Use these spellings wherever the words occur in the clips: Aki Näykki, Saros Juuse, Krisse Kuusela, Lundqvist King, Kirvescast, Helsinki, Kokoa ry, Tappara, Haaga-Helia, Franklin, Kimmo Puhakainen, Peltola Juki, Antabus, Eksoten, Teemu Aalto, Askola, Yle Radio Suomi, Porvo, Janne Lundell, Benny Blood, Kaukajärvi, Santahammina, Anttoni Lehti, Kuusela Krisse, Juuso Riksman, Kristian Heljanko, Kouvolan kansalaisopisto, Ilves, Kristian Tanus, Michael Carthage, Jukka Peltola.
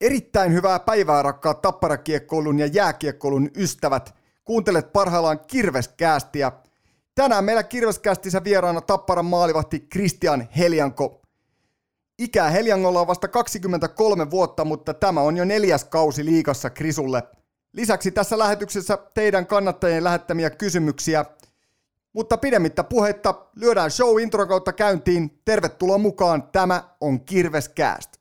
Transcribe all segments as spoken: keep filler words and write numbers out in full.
Erittäin hyvää päivää rakkaat tapparakiekkoilun ja jääkiekkoilun ystävät. Kuuntelet parhaillaan Kirvescastia. Tänään meillä Kirvescastissa vieraana Tapparan maalivahti Kristian Heljanko. Ikää Heljangolla on vasta kaksikymmentäkolme vuotta, mutta tämä on jo neljäs kausi liigassa Krisulle. Lisäksi tässä lähetyksessä teidän kannattajien lähettämiä kysymyksiä. Mutta pidemmittä puhetta lyödään show intro kautta käyntiin. Tervetuloa mukaan, tämä on Kirvescast.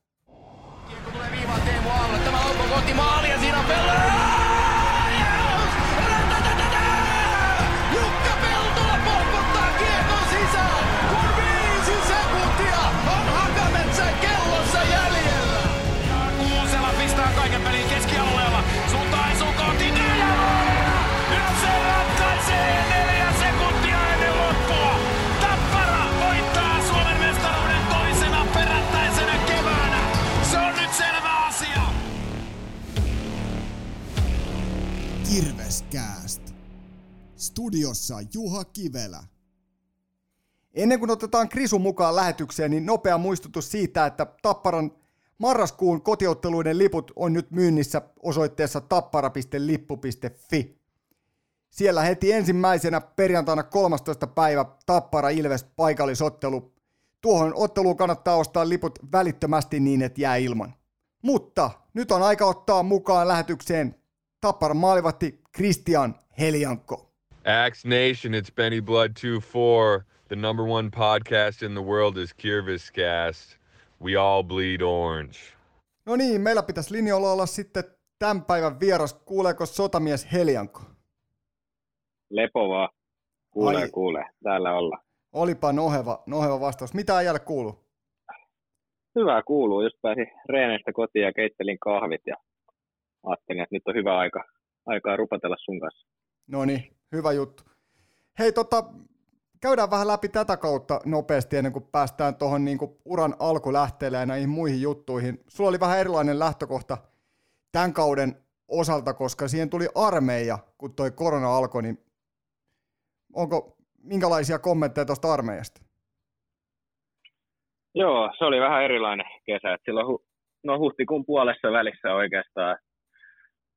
Kiekko tulee viivaan Teemu Aalolle, tämä onko kotimaali ja siinä on Peltola. Jukka Peltola pompottaa kiekon sisään, kun viisi sekuntia on Hakametsän kellossa jäljellä. Kuusela pistää kaiken pelin keskialueella, sun taisu kotiin ja ja se ratkaisee neljä sekuntia ennen loppua. Tappara voittaa Suomen mestaruuden toisena perättäisenä keväänä. Se on nyt selvä asia. Kirvescast. Studiossa Juha Kivelä. Ennen kuin otetaan Krisu mukaan lähetykseen, niin nopea muistutus siitä, että Tapparan marraskuun kotiotteluiden liput on nyt myynnissä osoitteessa tappara piste lippu piste fi. Siellä heti ensimmäisenä perjantaina kolmastoista päivä Tappara Ilves paikallisottelu. Tuohon otteluun kannattaa ostaa liput välittömästi niin, et jää ilman. Mutta nyt on aika ottaa mukaan lähetykseen Tapparan maalivahti Kristian Heljanko. Axe Nation, it's Benny Blood two four. The number one podcast in the world is Kirvescast. We all bleed orange. No niin, meillä pitäisi linjoilla olla sitten tämän päivän vieras. Kuuleeko sotamies Heljanko? Lepo vaan. Kuulee, Ai, kuulee. Täällä ollaan. Olipa noheva, noheva vastaus. Mitä ajalla kuuluu? Hyvä kuuluu. Just pääsin reeneistä kotiin ja keittelin kahvit ja ajattelin, että nyt on hyvä aika aikaa rupatella sun kanssa. No niin. Hyvä juttu. Hei, tota, käydään vähän läpi tätä kautta nopeasti ennen kuin päästään tuohon niin kuin uran alkulähteelle ja näihin muihin juttuihin. Sulla oli vähän erilainen lähtökohta tämän kauden osalta, koska siihen tuli armeija, kun toi korona alkoi. Niin onko minkälaisia kommentteja tuosta armeijasta? Joo, se oli vähän erilainen kesä. Silloin hu- no, huhtikuun puolessa välissä oikeastaan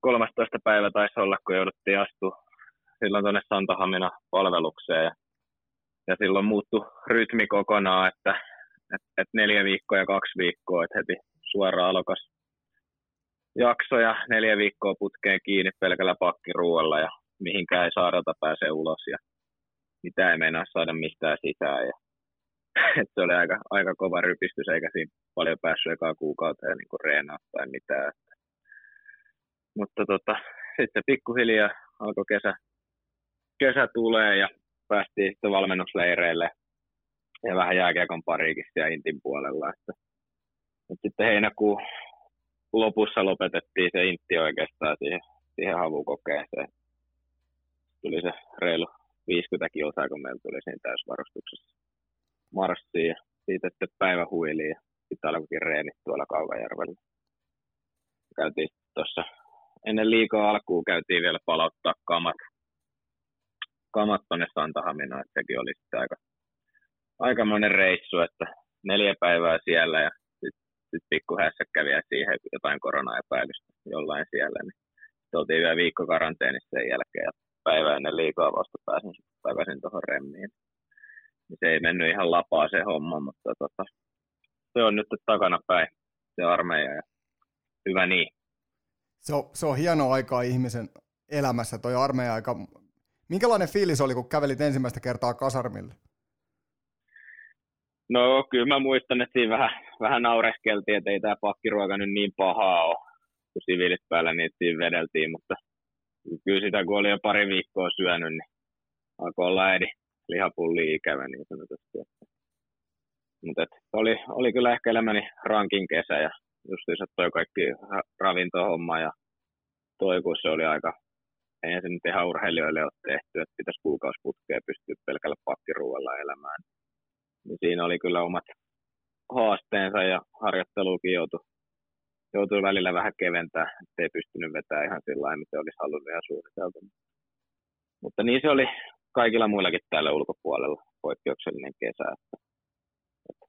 kolmastoista päivä taisi olla, kun jouduttiin astua silloin tuonne Santahammina palvelukseen ja, ja silloin muuttui rytmi kokonaan, että et, et neljä viikkoa ja kaksi viikkoa, että heti suoraan alokas jakso ja neljä viikkoa putkeen kiinni pelkällä pakkiruoalla ja mihinkään ei saarelta pääse ulos ja mitä ei meinaa saada mistään sisään. Ja, et se oli aika, aika kova rypistys eikä siinä paljon päässyt ekaan kuukauteen niin kuin reenaa tai mitään. Että. Mutta tota, sitten pikkuhiljaa alkoi kesä. Kesä tulee ja päästiin sitten valmennusleireille ja vähän jääkiekon pariikin siellä Intin puolella. Mutta sitten heinäkuun lopussa lopetettiin se Intti oikeastaan siihen, siihen havukokeeseen. Tuli se reilu viisikymmentä kilsaa, kun meillä tuli siinä täysvarustuksessa marssiin ja siitä sitten päivä huili ja sitten alkoikin reenit tuolla Kaukajärvellä. Käytiin tuossa ennen liikaa alkuun käytiin vielä palauttaa kamat. kamat tuonne Santahaminaan, että sekin oli sitten aika, aikamoinen reissu, että neljä päivää siellä ja sitten sit pikkuhässä kävi siihen jotain koronaepäilystä jollain siellä, niin sitten oltiin vielä viikko karanteenissa sen jälkeen ja päivä ennen liikaa vasta pääsin, pääsin tuohon remmiin. Se ei mennyt ihan lapaa se homma, mutta tota, se on nyt takana päin, se armeija ja hyvä niin. Se on, se on hieno aika ihmisen elämässä, toi armeija aika. Minkälainen fiilis oli, kun kävelit ensimmäistä kertaa kasarmille? No kyllä mä muistan, että siinä vähän, vähän naurehkeltiin, että ei tämä pakkiruoka nyt niin pahaa ole, kun siviilit päällä niitä siinä vedeltiin, mutta kyllä sitä kun oli jo pari viikkoa syönyt, niin alkoi olla äidin lihapullia ikävä niin sanotusti. Mutta oli, oli kyllä ehkä elämäni rankin kesä ja justiinsa toi kaikki ravintohomma ja toi kun se oli aika. Eihän se nyt ihan urheilijoille ole tehty, että pitäisi kuukausiputkeen pystyä pelkällä pakkiruualla elämään. Ja siinä oli kyllä omat haasteensa ja harjoitteluukin joutui, joutui välillä vähän keventää, ettei pystynyt vetämään ihan sillä lailla, mitä olisi halunnut ja suunniteltu. Mutta niin se oli kaikilla muillakin täällä ulkopuolella poikkeuksellinen kesä. Että, että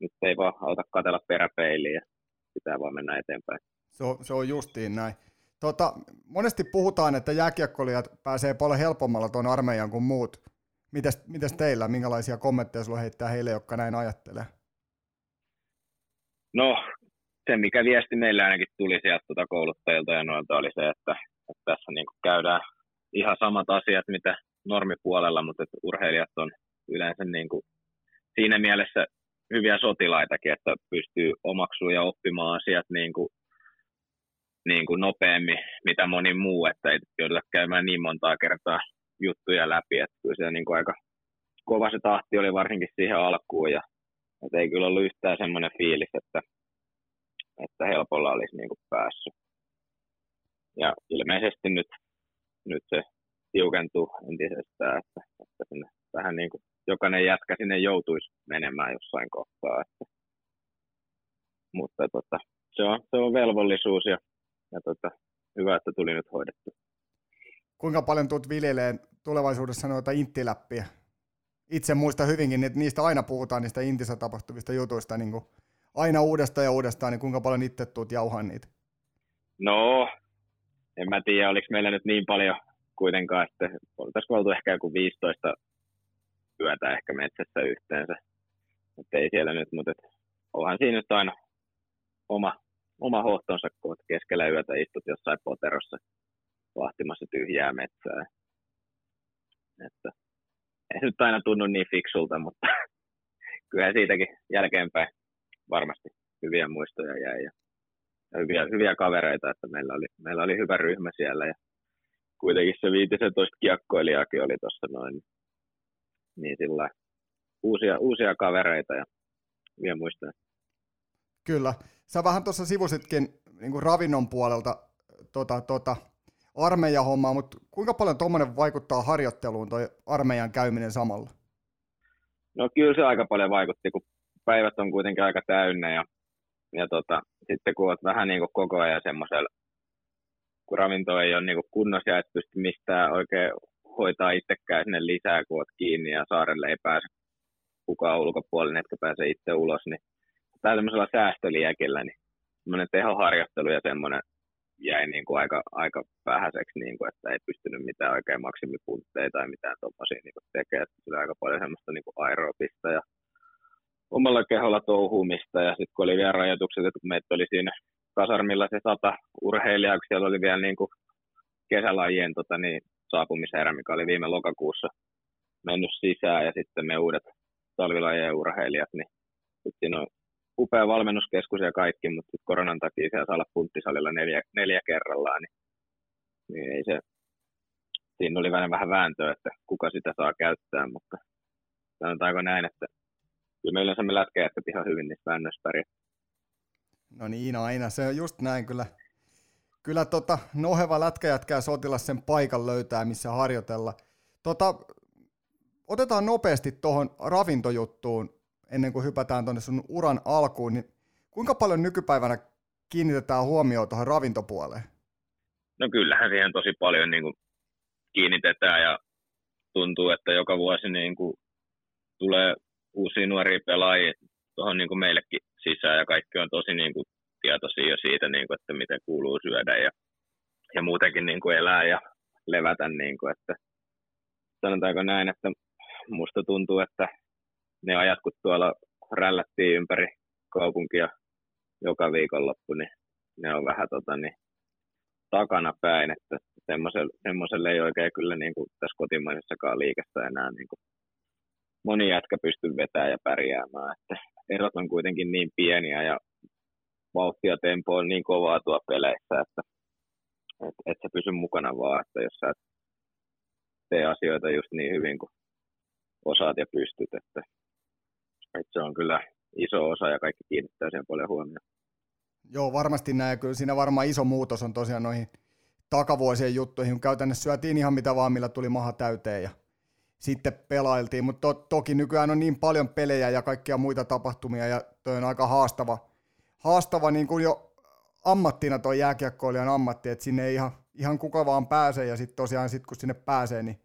nyt ei vaan auta katsella peräpeiliä ja pitää vaan mennä eteenpäin. Se on, se on justiin näin. Tota, monesti puhutaan, että jääkiekkoilijat pääsee paljon helpommalla tuon armeijan kuin muut. Mites, mites teillä? Minkälaisia kommentteja sulla heittää heille, jotka näin ajattelee? No, se mikä viesti meillä ainakin tuli sieltä tuota kouluttajilta ja noilta oli se, että, että tässä niin kuin käydään ihan samat asiat, mitä normipuolella, mutta että urheilijat on yleensä niin kuin siinä mielessä hyviä sotilaitakin, että pystyy omaksumaan ja oppimaan asiat niin kuin, niin kuin nopeammin, mitä moni muu, että ei jouduta käymään niin montaa kertaa juttuja läpi, että kyllä se niin kuin aika kova se tahti oli varsinkin siihen alkuun, ja että ei kyllä ollut yhtään semmoinen fiilis, että, että helpolla olisi niin kuin päässyt. Ja ilmeisesti nyt, nyt se tiukentuu entisestään, että, että sinne vähän niin kuin jokainen jätkä sinne joutuisi menemään jossain kohtaa. Että. Mutta tota, se, on, se on velvollisuus ja, ja tota, hyvä, että tuli nyt hoidettu. Kuinka paljon tulet viljeleen tulevaisuudessa noita inttiläppiä? Itse muistan hyvinkin, että niistä aina puhutaan, niistä intissä tapahtuvista jutuista niin kuin aina uudestaan ja uudestaan, niin kuinka paljon itse tulet jauhaan niitä? No, en mä tiedä, oliko meillä nyt niin paljon kuitenkaan, että oltaisiko oltu ehkä joku viisitoista yötä ehkä metsässä yhteensä, että ei siellä nyt, mutta onhan siinä nyt aina oma, oma hohtonsa, kun keskellä yötä istut jossain poterossa vahtimassa tyhjää metsää, että ei nyt aina tunnu niin fiksulta, mutta kyllähän siitäkin jälkeenpäin varmasti hyviä muistoja jäi ja hyviä, hyviä kavereita, että meillä oli, meillä oli hyvä ryhmä siellä ja kuitenkin se viisitoista kiekkoilijakin oli tuossa noin, niin sillä uusia, uusia kavereita ja hyviä muistoja. Kyllä. Sä vähän tuossa sivusitkin niin kuin ravinnon puolelta tota, tota, armeijahommaa, mutta kuinka paljon tuommoinen vaikuttaa harjoitteluun toi armeijan käyminen samalla? No kyllä se aika paljon vaikutti, kun päivät on kuitenkin aika täynnä ja, ja tota, sitten kun olet vähän niin kuin koko ajan semmoisella, kun ravinto ei ole niin kuin kunnossa ja et pysty mistään oikein hoitaa itsekään sinne lisää, kun olet kiinni ja saarelle ei pääse kukaan ulkopuolinen, etkä pääse itse ulos, niin tää semmoisella säästöliäkillä, niin semmoinen tehoharjoittelu ja semmoinen jäi niin kuin aika, aika vähäiseksi, niin kuin, että ei pystynyt mitään oikein maksimipuntteja tai mitään tuommoisia niin tekemään. Tuli aika paljon semmoista niin kuin aerobista ja omalla keholla touhumista. Ja sitten kun oli vielä rajoitukset, että kun meitä oli siinä kasarmilla se sata urheilijaa, kun siellä oli vielä niin kuin kesälajien tota, niin, saapumiserä, mikä oli viime lokakuussa mennyt sisään. Ja sitten me uudet talvilajien urheilijat, niin sitten siinä on upea valmennuskeskus ja kaikki, mutta koronan takia siellä saa olla punttisalilla neljä, neljä kerrallaan, niin, niin ei se, siinä oli vähän, vähän vääntöä, että kuka sitä saa käyttää, mutta sanotaanko näin, että kyllä me yleensä me lätkäjätkät ihan hyvin niistä väännöistä pärjää. No niin, aina se on just näin kyllä. Kyllä tota, noheva lätkäjätkä ja sotilas sen paikan löytää, missä harjoitella. Tota, otetaan nopeasti tuohon ravintojuttuun. Ennen kuin hypätään tuonne sun uran alkuun, niin kuinka paljon nykypäivänä kiinnitetään huomioon tuohon ravintopuoleen? No kyllähän siihen tosi paljon niin kuin kiinnitetään ja tuntuu, että joka vuosi niin kuin tulee uusia nuoria pelaajia tuohon niin kuin meillekin sisään ja kaikki on tosi niin kuin tietoisia jo siitä, niin kuin, että miten kuuluu syödä ja, ja muutenkin niin kuin elää ja levätä. Niin kuin, että sanotaanko näin, että musta tuntuu, että ne ajat, kun tuolla rällättiin ympäri kaupunkia joka viikonloppu, niin ne on vähän tota, niin, takana päin, että semmoiselle ei oikein kyllä niin kuin tässä kotimaisessakaan liikassa enää niin kuin moni jätkä pystyy vetämään ja pärjäämään. Että erot on kuitenkin niin pieniä ja vauhti ja tempo on niin kovaa tuo peleissä, että et, et sä pysy mukana vaan, että jos sä tee asioita just niin hyvin kuin osaat ja pystyt, että että se on kyllä iso osa ja kaikki kiinnittää siihen paljon huomioon. Joo, varmasti näin. Kyllä siinä varmaan iso muutos on tosiaan noihin takavuosien juttuihin, kun käytännössä syötiin ihan mitä vaan, millä tuli maha täyteen ja sitten pelailtiin. Mutta to- toki nykyään on niin paljon pelejä ja kaikkia muita tapahtumia ja toi on aika haastava, haastava niin kuin jo ammattina toi jääkiekkoilijan ammatti, että sinne ei ihan, ihan kuka vaan pääse ja sitten tosiaan sit kun sinne pääsee, niin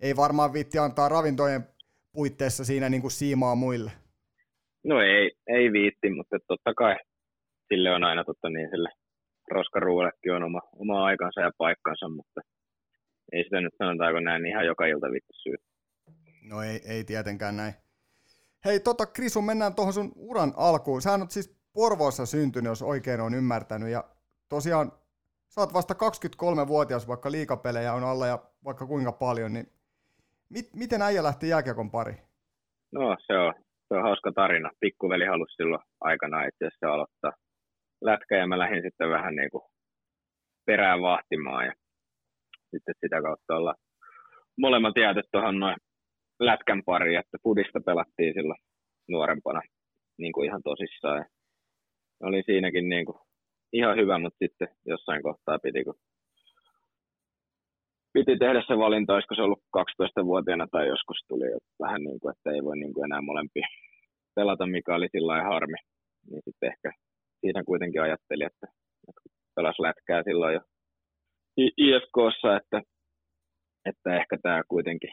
ei varmaan viitti antaa ravintojen puitteissa siinä niin kuin siimaa muille. No ei, ei viitti, mutta totta kai sille on aina totta niin sille aikansa ja paikkansa, mutta ei sitä nyt sanotaanko näin ihan joka ilta vittu syy. No ei, ei tietenkään näin. Hei tota Krisu, mennään tuohon sun uran alkuun. Sä oot siis Porvoossa syntynyt, jos oikein on ymmärtänyt, ja tosiaan sä oot vasta kaksikymmentäkolmevuotias, vaikka liigapelejä on alla ja vaikka kuinka paljon, niin mit, miten äijä lähti jääkiekon pariin? No se on, se on hauska tarina. Pikkuveli halusi silloin aikanaan itse asiassa aloittaa lätkää ja mä lähdin sitten vähän niin kuin perään vahtimaan ja sitten sitä kautta ollaan molemmat jääty tuohon noin lätkän pariin, että pudista pelattiin silloin nuorempana niin kuin ihan tosissaan. Ja oli siinäkin niin kuin ihan hyvä, mutta sitten jossain kohtaa piti, kun piti tehdä se valinta, olisiko se ollut kaksitoistavuotiaana tai joskus tuli vähän niin kuin, että ei voi niin kuin enää molempia pelata, mikä oli sillain harmi. Niin sitten ehkä siinä kuitenkin ajattelin, että pelasi lätkää silloin jo I F K:ssa, että, että ehkä tämä kuitenkin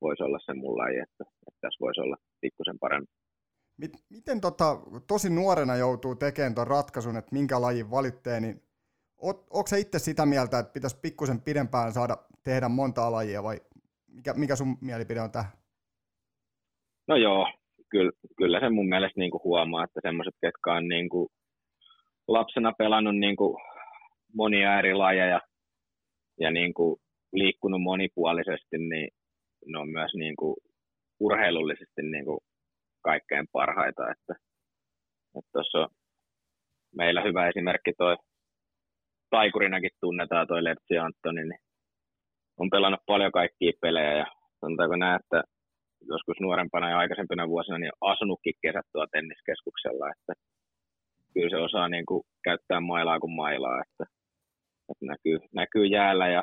voisi olla se mulla laji, että, että tässä voisi olla pikkusen parempi. Miten tota, tosi nuorena joutuu tekemään tuon ratkaisun, että minkä lajin valitsee, niin ootko sä itse sitä mieltä, että pitäisi pikkusen pidempään saada tehdä montaa lajia, vai mikä, mikä sun mielipide on tähän? No joo, kyllä, kyllä se mun mielestä niinku huomaa, että semmoiset, ketkä on niinku lapsena pelannut niinku monia eri lajeja ja niinku liikkunut monipuolisesti, niin ne on myös niinku urheilullisesti niinku kaikkein parhaita, että tuossa on meillä hyvä esimerkki toi taikurinakin tunnetaan toi Lehti Anttoni, niin on pelannut paljon kaikkia pelejä ja sanotaanko näin, että joskus nuorempana ja aikaisempina vuosina niin on asunutkin kesät tuo tenniskeskuksella, että kyllä se osaa niin kuin käyttää mailaa kuin mailaa, että, että näkyy, näkyy jäällä ja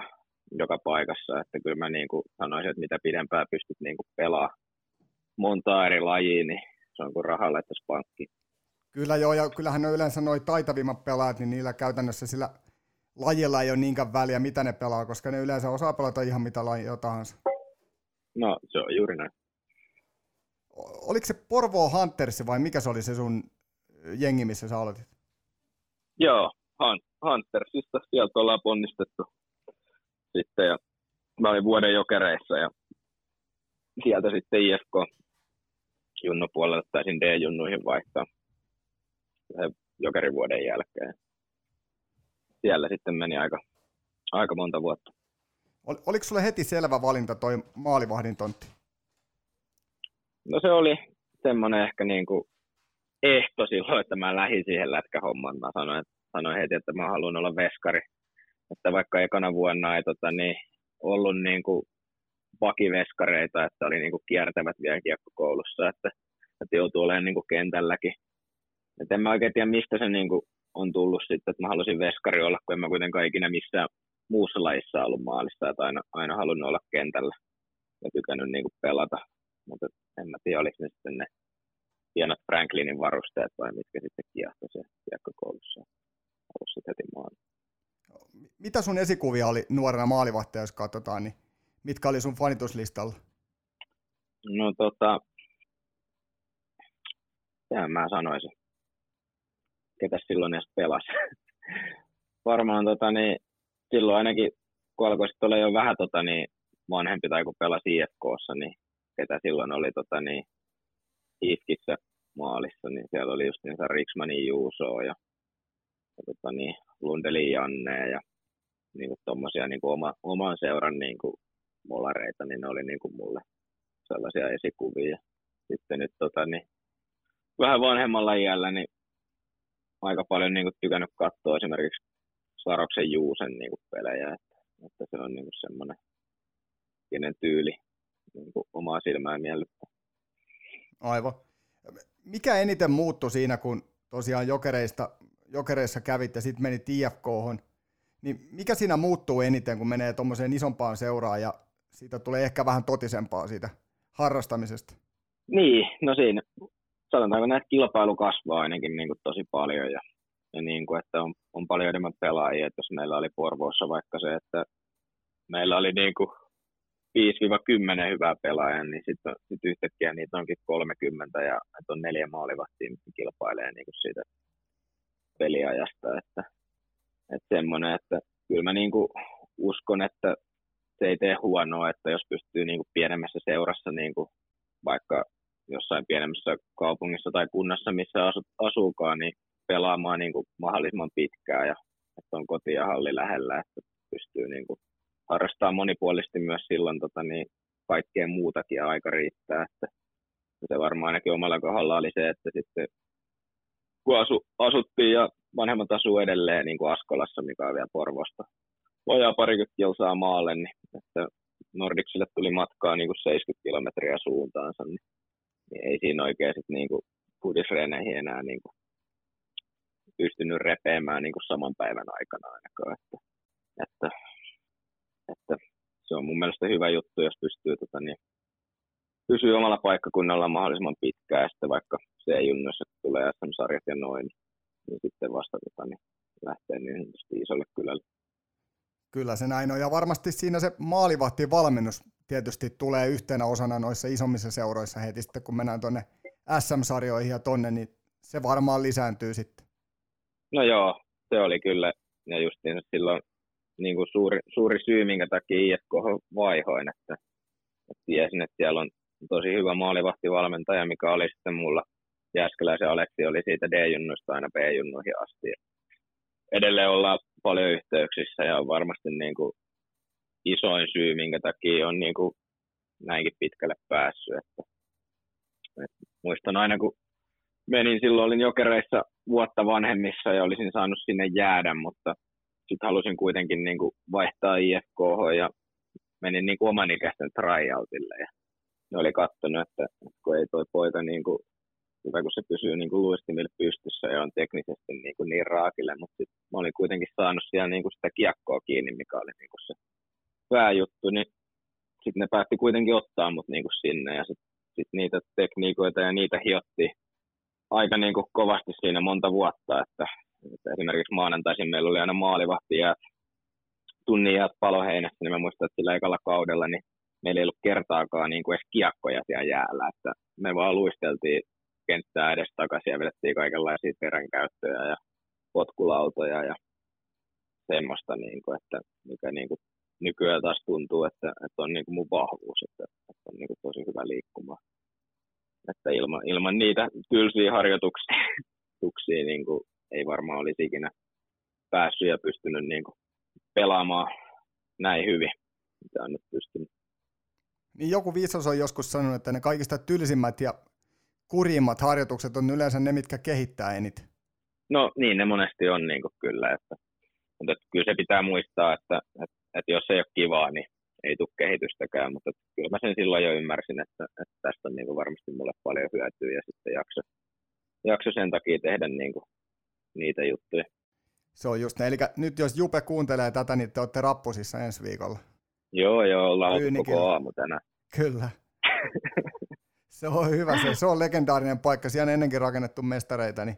joka paikassa, että kyllä mä niin kuin sanoisin, että mitä pidempään pystyt niin kuin pelaamaan montaa eri lajia, niin se on kuin rahaa laittaisi pankkiin. Kyllä joo, ja kyllähän ne yleensä noi taitavimmat pelaat, niin niillä käytännössä sillä lajilla ei ole niinkään väliä, mitä ne pelaa, koska ne yleensä osaa pelata ihan mitä lajia tahansa. No, se on juuri näin. Oliko se Porvoo Hunters vai mikä se oli se sun jengi, missä sä aloitit? Joo, Huntersista, sieltä ollaan ponnistettu sitten, ja mä olin vuoden Jokereissa, ja sieltä sitten I F K-junnu puolella taisin D-junnuihin vaihtaa Jokerin vuoden jälkeen. Siellä sitten meni aika, aika monta vuotta. Ol, oliko sulle heti selvä valinta toi maalivahdin tontti? No se oli semmoinen ehkä niin kuin ehto silloin, että mä lähdin siihen lätkähommaan. Mä sanoin, sanoin heti, että mä haluan olla veskari. Että vaikka ekana vuonna ei tota, niin, ollut niin kuin pakiveskareita, että oli niin kuin kiertävät vielä kiekkokoulussa, että, että joutui olemaan niin kuin kentälläkin. Et en mä oikein tiedä, mistä se niin kuin on tullut sitten, että mä halusin veskari olla, kun en mä kuitenkaan ikinä missään muussa lajissa ollut maalissa, että aina, aina halunnut olla kentällä ja tykännyt niin kuin pelata. Mutta en mä tiedä, oliko ne sitten ne hienot Franklinin varusteet vai mitkä sitten kiehtoi se kiekkokoulussa alussa heti maali. Mitä sun esikuvia oli nuorena maalivahtia, jos katsotaan, niin mitkä oli sun fanituslistalla? No tota, sehän mä sanoisin. Ketä silloin edes pelasi. Varmaan tota, niin, silloin ainakin, kun alkoi sitten olla jo vähän tota, niin, vanhempi tai kun pelasi I F K:ssa, niin ketä silloin oli tota, niin, I F K:ssä maalissa, niin siellä oli just niitä Riksmanin Juusoa ja, ja tota, niin, Lundelin Jannea ja niin kuin, tommosia niin kuin, oma, oman seuran niin kuin, molareita, niin ne oli niin kuin, mulle sellaisia esikuvia. Sitten nyt tota, niin, vähän vanhemmalla iällä, niin aika paljon niinku tykännyt katsoa esimerkiksi Saroksen Juusen niinku pelejä, että, että se on niinku semmoinen pienen tyyli niinku omaa silmää miellyttää. Aivan. Mikä eniten muuttui siinä, kun tosiaan Jokereista, Jokereissa kävit ja sitten menit I F K:hon, niin mikä siinä muuttuu eniten, kun menee tuommoiseen isompaan seuraan ja siitä tulee ehkä vähän totisempaa siitä harrastamisesta? Niin, no siinä. Sanotaanko näin, että kilpailu kasvaa ainakin niin kuin tosi paljon ja, ja niin kuin, että on, on paljon enemmän pelaajia. Että jos meillä oli Porvoossa vaikka se, että meillä oli niin kuin viisi kymmenen hyvää pelaajaa, niin sitten sit yhtäkkiä niitä onkin kolmekymmentä ja että on neljä maalivahtia, mitkä kilpailee niin kuin siitä peliajasta. Että, että semmoinen, että kyllä kyllä mä niin kuin uskon, että se ei tee huonoa, että jos pystyy niin kuin pienemmässä seurassa, niin kuin vaikka jossain pienemmässä kaupungissa tai kunnassa, missä asut, asuukaan, niin pelaamaan niin kuin mahdollisimman pitkään ja että on koti ja halli lähellä, että pystyy niin kuin harrastamaan monipuolisesti myös silloin tota, niin kaikkea muutakin ja aika riittää. Että se varmaan ainakin omalla kohdalla oli se, että sitten kun asu, asuttiin ja vanhemmat asuu edelleen niin kuin Askolassa, mikä on vielä Porvosta, vajaa parikymmentä kilsaa maalle, niin että Nordicsille tuli matkaa niin kuin seitsemänkymmentä kilometriä suuntaansa, niin, niin ei siinä oikein sitten niin kuin pudisreeneihin enää niin kuin pystynyt repeämään niin kuin saman päivän aikana ainakaan. Että, että, että se on mun mielestä hyvä juttu, jos pystyy tota, niin, pysyy omalla paikkakunnalla mahdollisimman pitkään, ja sitten vaikka C-junnoissa tulee S M-sarjat ja noin, niin sitten vasta tota, niin, lähtee niin isolle kylälle. Kyllä se näin on, ja varmasti siinä se maalivahti valmennus tietysti tulee yhtenä osana noissa isommissa seuroissa heti sitten, kun mennään tuonne S M-sarjoihin ja tonne, niin se varmaan lisääntyy sitten. No joo, se oli kyllä, ja justiin silloin niin kuin suuri, suuri syy, minkä takia I F K vaihoin, että, että tiesin, että siellä on tosi hyvä maalivahtivalmentaja, mikä oli sitten mulla Jääskeläisen Aleksi, oli siitä D-junnuista aina B-junnuihin asti. Edelleen ollaan paljon yhteyksissä ja on varmasti niin kuin isoin syy, minkä takia on niin kuin näinkin pitkälle päässyt. Että, että muistan aina, kun menin, silloin olin Jokereissa vuotta vanhemmissa ja olisin saanut sinne jäädä, mutta sitten halusin kuitenkin niin kuin vaihtaa I F K:hon ja menin niin kuin oman ikäisten tryoutille. Ja ne oli katsonut, että kun ei toi poika, niin kuin, hyvä kun se pysyy niin kuin luistimilla pystyssä ja on teknisesti niin, kuin niin raakille, mutta sit mä olin kuitenkin saanut siellä niin kuin sitä kiekkoa kiinni, mikä oli niin kuin se pääjuttu, niin sitten ne päätti kuitenkin ottaa mut niin kuin sinne ja sitten sit niitä tekniikoita ja niitä hiottiin aika niin kuin kovasti siinä monta vuotta, että, että esimerkiksi maanantaisin meillä oli aina maalivahti ja tunnin jäät Paloheinässä, niin mä muistan, että sillä ekalla kaudella niin meillä ei ollut kertaakaan niin kuin edes kiekkoja siellä jäällä, että me vaan luisteltiin kenttää edes takaisin ja vedettiin kaikenlaisia teränkäyttöjä ja potkulautoja ja semmoista, niin kuin, että mikä niin kuin nykyään taas tuntuu, että, että on niin kuin mun vahvuus, että, että on niin kuin tosi hyvä liikkuma. Että ilman, ilman niitä tylsiä harjoituksia tuksia, niin kuin ei varmaan olisi ikinä päässyt ja pystynyt niin kuin pelaamaan näin hyvin, mitä on nyt pystynyt. Niin joku viisas on joskus sanonut, että ne kaikista tylsimmät ja kurjimmat harjoitukset on yleensä ne, mitkä kehittää eniten. No niin, ne monesti on niin kuin kyllä. Että, mutta että kyllä se pitää muistaa, että, että, että jos ei ole kivaa, niin ei tule kehitystäkään. Mutta että kyllä mä sen silloin jo ymmärsin, että, että tästä on niin kuin varmasti mulle paljon hyötyä ja sitten jakso, jakso sen takia tehdä niin kuin niitä juttuja. Se on just ne. Eli nyt jos Jupe kuuntelee tätä, niin te olette rappusissa ensi viikolla. Joo, joo, ollaan ollut koko aamu tänään. Kyllä. Se on hyvä se. Se on legendaarinen paikka. Siellä on ennenkin rakennettu mestareita, niin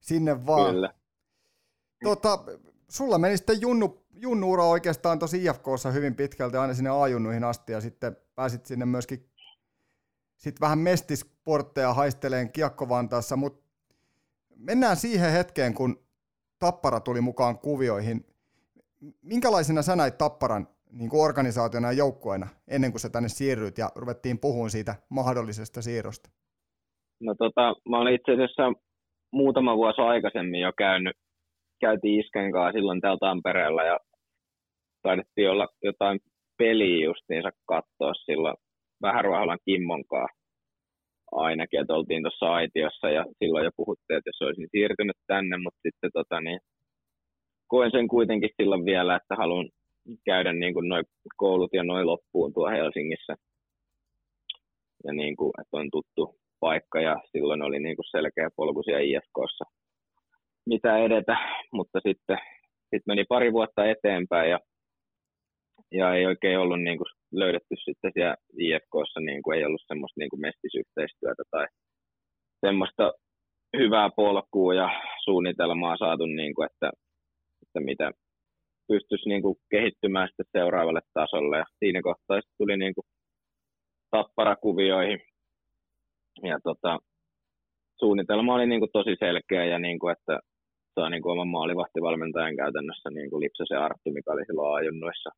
sinne vaan. Kyllä. Tota, sulla meni sitten junnu, junnu-ura oikeastaan tosi I F K:ssa hyvin pitkälti aina sinne A-junnuihin asti ja sitten pääsit sinne myöskin sit vähän mestisportteja haisteleen Kiekko-Vantaassa, mutta mennään siihen hetkeen, kun Tappara tuli mukaan kuvioihin. Minkälaisena sä näit Tapparan niin kuin organisaationa ja joukkueena, ennen kuin sä tänne siirryit ja ruvettiin puhumaan siitä mahdollisesta siirrosta? No tota, mä olin itse asiassa muutama vuosi aikaisemmin jo käynyt, käytiin Isken kanssa silloin täällä Tampereella ja taidettiin olla jotain peliä justiinsa katsoa silloin vähän Ruoholan Kimmon kanssa ainakin, että oltiin tuossa aitiossa ja silloin jo puhuttiin, että jos olisin siirtynyt tänne, mutta sitten tota niin, koin sen kuitenkin silloin vielä, että haluan käydä niin kuin noi koulut ja noi loppuun tuo Helsingissä. Ja niin kuin, että on tuttu paikka ja silloin oli niin kuin selkeä polku siellä I F K:ssa mitä edetä, mutta sitten sit meni pari vuotta eteenpäin ja, ja ei oikein ollut niin kuin löydetty sitten siellä I F K:ssa, niin kuin ei ollut semmoista niin kuin mestisyhteistyötä tai semmoista hyvää polkua ja suunnitelmaa saatu, niin kuin, että, että mitä pystyisi niin kuin kehittymään sitten seuraavalle tasolle. Ja siinä kohtaa tuli niin kuin Tapparakuvioihin. Ja tota, suunnitelma oli niin kuin tosi selkeä, ja niin kuin, että vastaan niin kuin oman maalivahtivalmentajan käytännössä, niin kuin Lipsasen Artti, mikä oli silloin ajunnoissa.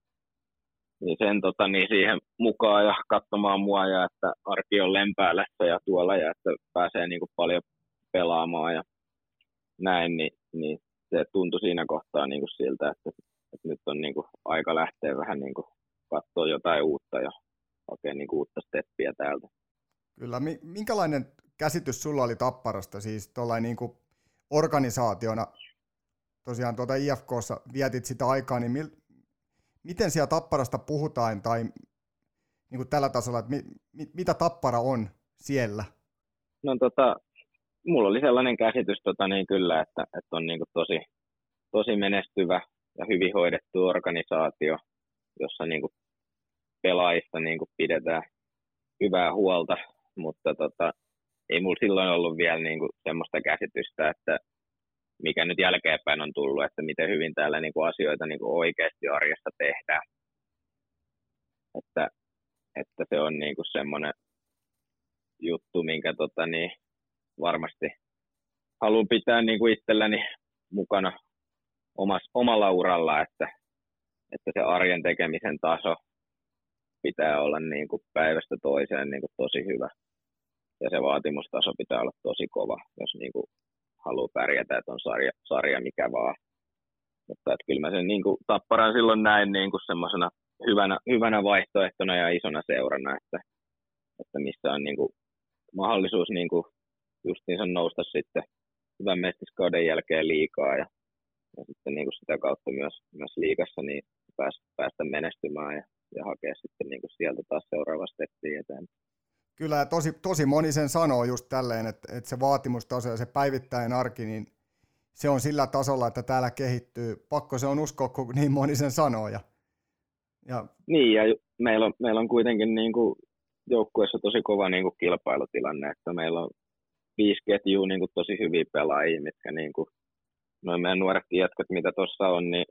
Niin sen tota, niin siihen mukaan ja katsomaan mua, ja että Arki on Lempäälässä ja tuolla, ja että pääsee niin kuin paljon pelaamaan ja näin, niin, niin se tuntui siinä kohtaa niin kuin siltä, että, että nyt on niin kuin aika lähteä vähän niin kuin katsoa jotain uutta ja hakea niin kuin uutta steppiä täältä. Kyllä, minkälainen käsitys sulla oli Tapparasta, siis tuollain niin kuin organisaationa, tosiaan tuota I F K:ssa vietit sitä aikaa, niin mil, miten siellä Tapparasta puhutaan, tai niin kuin tällä tasolla, että mi, mi, mitä Tappara on siellä? No tota, mulla oli sellainen käsitys tota, niin kyllä, että, että on niin kuin tosi, tosi menestyvä ja hyvin hoidettu organisaatio, jossa niin kuin pelaajista niin kuin pidetään hyvää huolta, mutta tota, ei mulla silloin ollut vielä niinku semmoista käsitystä, että mikä nyt jälkeenpäin on tullut, että miten hyvin täällä niinku asioita niinku oikeasti arjessa tehdään. Että, että se on niinku semmoinen juttu, minkä tota niin, varmasti haluan pitää niinku itselläni mukana omas, omalla uralla, että, että se arjen tekemisen taso pitää olla niin kuin päivästä toiseen niin kuin tosi hyvä. Ja se vaatimustaso pitää olla tosi kova, jos niin kuin haluaa pärjätä, että on sarja, sarja mikä vaan. Mutta että kyllä mä sen niin kuin Tapparan silloin näin niin kuin semmoisena hyvänä, hyvänä vaihtoehtona ja isona seurana, että, että missä on niin kuin mahdollisuus niin kuin justiinsa nousta sitten hyvän mestiskauden jälkeen liikaa. Ja, ja sitten niin kuin sitä kautta myös, myös liigassa niin päästä, päästä menestymään. Ja, ja hakea sitten niin kuin sieltä taas seuraava steppi eteen. Kyllä, ja tosi, tosi moni sen sanoo just tälleen, että, että se vaatimustaso ja se päivittäin arki, niin se on sillä tasolla, että täällä kehittyy. Pakko se on uskoa, kun niin moni sen sanoo. Ja, ja... Niin, ja meillä on, meillä on kuitenkin niin kuin joukkueessa tosi kova niin kuin kilpailutilanne, että meillä on viisi ketjua niin kuin tosi hyviä pelaajia, mitkä niin kuin, noin meidän nuoretkin jätkät, mitä tuossa on, niin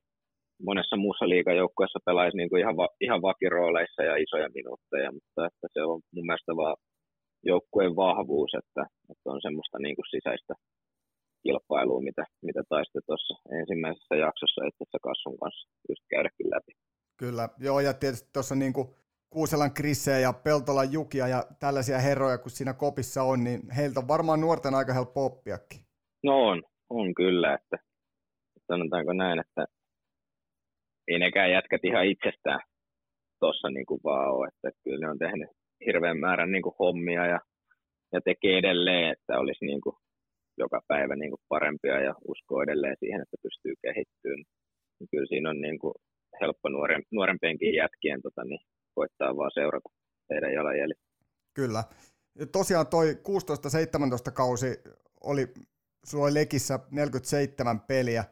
monessa muussa liigajoukkueessa pelaisi niin kuin ihan, va- ihan vakirooleissa ja isoja minuutteja, mutta että se on mun mielestä vaan joukkueen vahvuus, että, että on semmoista niin kuin sisäistä kilpailua, mitä, mitä taisitte tuossa ensimmäisessä jaksossa itse asiassa Kassun kanssa just käydäkin läpi. Kyllä, joo, ja tietysti tuossa niin kuin Kuuselan Krisseä ja Peltolan Jukia ja tällaisia herroja, kun siinä kopissa on, niin heiltä on varmaan nuorten aika helppo oppiakin. No on, on kyllä, että sanotaanko näin, että ei nekään jätkät ihan itsestään tuossa niin kuin vaan ole, että kyllä ne on tehnyt hirveän määrän niin kuin hommia ja, ja tekee edelleen, että olisi niin kuin joka päivä niin kuin parempia ja uskoo edelleen siihen, että pystyy kehittymään. Ja kyllä siinä on niin kuin helppo nuoren, nuorempienkin jätkien tota, niin koittaa vaan seurata teidän jalanjäljet. Kyllä. Ja tosiaan toi kuusitoista seitsemäntoista kausi oli, sulla oli Lekissä neljäkymmentäseitsemän peliä,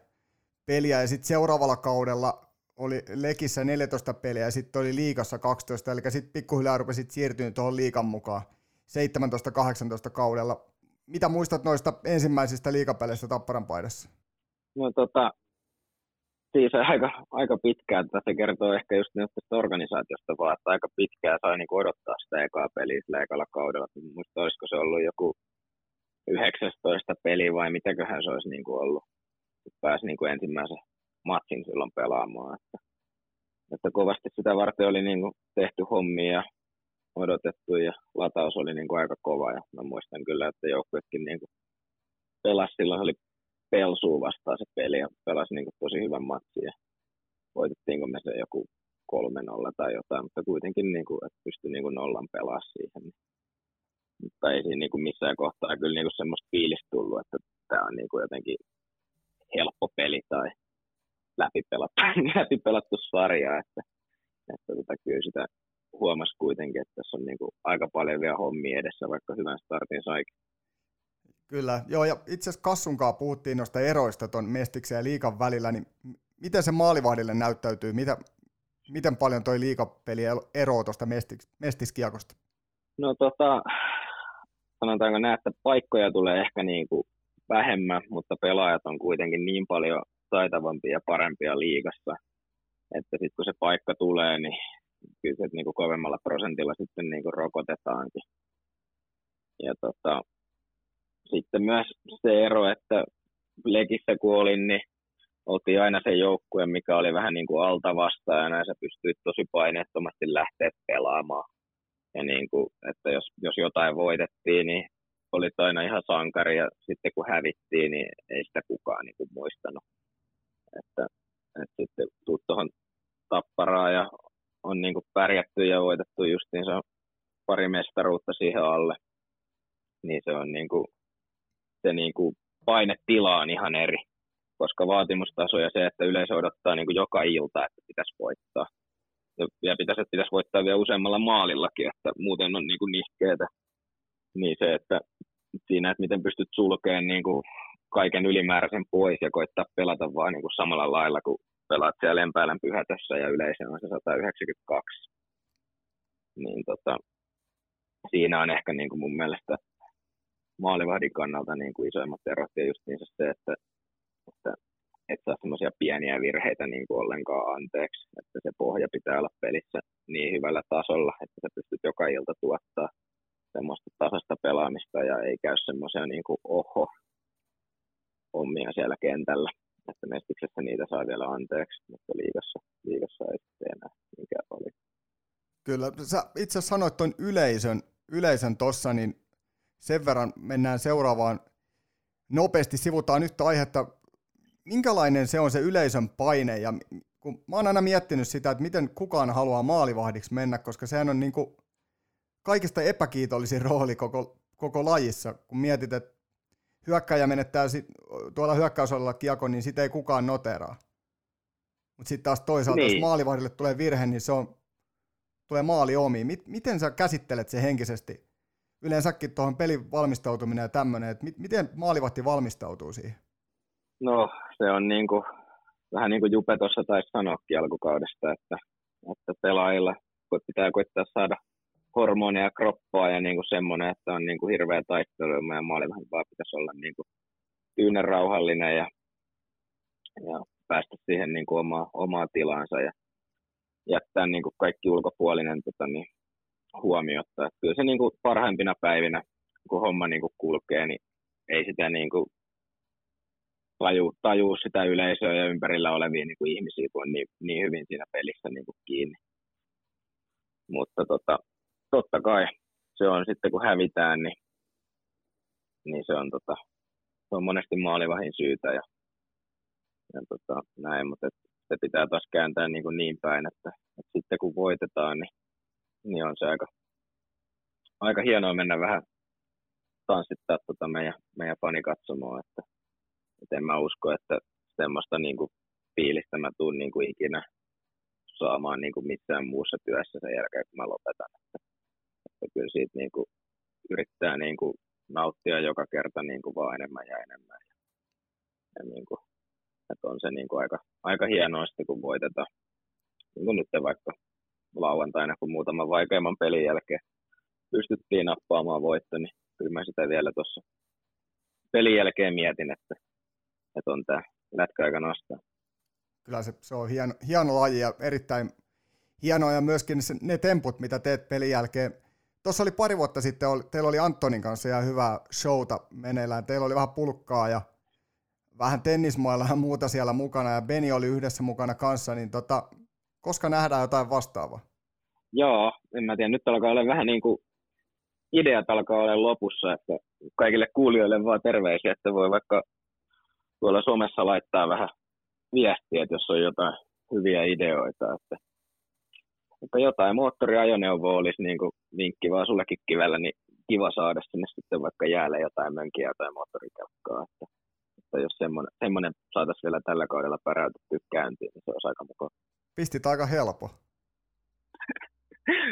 peliä ja sitten seuraavalla kaudella oli Lekissä neljätoista peliä ja sitten oli liigassa kaksitoista, eli sitten pikkuhiljaa rupesit siirtynyt tuohon liigan mukaan seitsemäntoista kahdeksantoista kaudella. Mitä muistat noista ensimmäisistä liigapeleistä Tapparan paidassa? No tota, siis aika, aika pitkään, tässä kertoo ehkä just tästä organisaatiosta vaan, että aika pitkään sai niinku odottaa sitä ekaa peliä sillä ekalla kaudella. Muista olisiko se ollut joku yhdeksästoista peli vai mitäköhän se olisi niinku ollut, kun pääsi niinku ensimmäisen matsin silloin pelaamaan, että, että kovasti sitä varten oli niin kuin tehty hommia ja odotettu ja lataus oli niin kuin aika kova ja mä muistan kyllä, että joukkuekin niin kuin pelasi, silloin oli Pelsuu vastaan se peli ja pelasi niin kuin tosi hyvän matsin ja voitettiinko me se joku kolme nolla tai jotain, mutta kuitenkin niin kuin, että pystyi niin kuin nollan pelaamaan siihen. Mutta ei siinä niin kuin missään kohtaa kyllä niin kuin semmoista fiilistä tullut, että tämä on niin kuin jotenkin helppo peli tai läpipelattu, läpipelattu sarjaa, että, että tota, kyllä sitä huomasi kuitenkin, että tässä on niin kuin aika paljon vielä hommia edessä, vaikka hyvän startin saikin. Kyllä, joo, ja itse asiassa Kassunkaan puhuttiin noista eroista tuon Mestiksen ja liigan välillä, niin miten se maalivahdille näyttäytyy, mitä, miten paljon toi liigapeli eroaa tuosta mestis, mestiskiekosta? No tota, sanotaanko näin, että paikkoja tulee ehkä niin kuin vähemmän, mutta pelaajat on kuitenkin niin paljon taitavampia ja parempia liigassa, että sitten kun se paikka tulee, niin kyllä se niinku kovemmalla prosentilla sitten niinku rokotetaankin. Ja tota, sitten myös se ero, että lekissä kun olin, niin oltiin aina se joukkue, mikä oli vähän niin kuin alta vastaajana ja sä pystyit tosi paineettomasti lähteä pelaamaan. Ja niin kuin, että jos, jos jotain voitettiin, niin olit aina ihan sankari ja sitten kun hävittiin, niin ei sitä kukaan niin kuin muistanut. Että, että sitten tuut tuohon Tapparaan ja on niin kuin pärjätty ja voitettu justiinsa pari mestaruutta siihen alle. Niin se on niin kuin, se niin kuin painetila on ihan eri. Koska vaatimustaso ja se, että yleisö odottaa niin kuin joka ilta, että pitäisi voittaa. Ja pitäisi, että pitäisi voittaa vielä useammalla maalillakin, että muuten on niin kuin nihkeetä. Niin se, että siinä, että miten pystyt sulkemaan niin kuin kaiken ylimääräisen pois ja koittaa pelata vaan niin kuin samalla lailla, kun pelaat siellä Lempäälän pyhätössä ja yleisö on se sata yhdeksänkymmentäkaksi. Niin tota, siinä on ehkä niin kuin mun mielestä maalivahdin kannalta niin kuin isoimmat erot ja just niin se, että että et saa semmoisia pieniä virheitä niin kuin ollenkaan anteeksi, että se pohja pitää olla pelissä niin hyvällä tasolla, että sä pystyt joka ilta tuottaa semmoista tasasta pelaamista ja ei käy semmoisia niin kuin oho-hommia siellä kentällä, että Mestiksessä niitä saa vielä anteeksi, mutta liigassa, liigassa ei sitten enää minkään paljon. Kyllä, sä itse sanoit tuon yleisön, yleisön tossa, niin sen verran mennään seuraavaan, nopeasti sivutaan yhtä aihetta. Minkälainen se on se yleisön paine? Ja kun mä oon aina miettinyt sitä, että miten kukaan haluaa maalivahdiksi mennä, koska sehän on niin kuin kaikista epäkiitollisin rooli koko, koko lajissa. Kun mietit, että hyökkäjä menettää sit, tuolla hyökkäysalalla kiekon, niin sitä ei kukaan noteraa. Mutta sitten taas toisaalta, niin. Jos maalivahdille tulee virhe, niin se on, tulee maali omiin. Miten sä käsittelet se henkisesti? Yleensäkin tuohon pelin valmistautuminen ja tämmöinen, että miten maalivahti valmistautuu siihen? No, se on niin kuin, vähän niin kuin Jupe tuossa taisi sanoakin alkukaudesta, että, että pelaajilla pitää koittaa saada hormoneja kroppaa ja niin kuin semmoinen, että on niin kuin hirveä taistelu ja maalivahdin vaan pitäisi olla niin kuin tyynen rauhallinen ja, ja päästä siihen niin kuin oma, omaa tilaansa ja jättää niin kuin kaikki ulkopuolinen tota, niin, huomiota. Että kyllä se niin kuin parhaimpina päivinä, kun homma niin kuin kulkee, niin ei sitä niin kuin Taju, tajuu sitä yleisöä ja ympärillä olevia niin kuin ihmisiä, kun on niin, niin hyvin siinä pelissä niin kuin kiinni. Mutta tota, totta kai se on sitten, kun hävitään, niin, niin se, on, tota, se on monesti maalivahdin syytä ja, ja tota, näin, mutta se pitää taas kääntää niin, kuin niin päin, että, että sitten kun voitetaan, niin, niin on se aika, aika hienoa mennä vähän tanssittaa tota meidän, meidän fanikatsomoa, että Et en mä usko, että semmoista niinku fiilistä mä tuun niinku ikinä saamaan niinku missään muussa työssä sen jälkeen, kun mä lopetan. Että, että kyllä siitä niinku yrittää niinku nauttia joka kerta niinku vaan enemmän ja enemmän. Ja niinku, että on se niinku aika, aika hienoa sitten, kun voitetaan. Niin kuin nyt vaikka lauantaina, kun muutaman vaikeamman pelin jälkeen pystyttiin nappaamaan voitto, niin kyllä mä sitä vielä tuossa pelin jälkeen mietin, että että on tämä lätkäaika nostaa. Kyllä se, se on hieno, hieno laji ja erittäin hienoa ja myöskin se, ne temput, mitä teet pelin jälkeen. Tuossa oli pari vuotta sitten, teillä oli Anttonin kanssa ihan hyvää showta meneillään. Teillä oli vähän pulkkaa ja vähän tennismailla ja muuta siellä mukana ja Beni oli yhdessä mukana kanssa, niin tota, koska nähdään jotain vastaavaa? Joo, en mä tiedä. Nyt alkaa olla vähän niin kuin ideat alkaa olla lopussa, että kaikille kuulijoille vaan terveisiä, että voi vaikka tuolla somessa laittaa vähän viestiä, että jos on jotain hyviä ideoita. Että, että jotain moottoriajoneuvoa olisi niin kuin vinkki vaan sullekin kivellä, niin kiva saada sinne sitten vaikka jäälle jotain mönkiä tai moottorikelkkaa. Että, että jos semmoinen, semmoinen saataisiin vielä tällä kaudella päräytettyä käyntiin, niin se olisi aika mukava. Pistit aika helpo.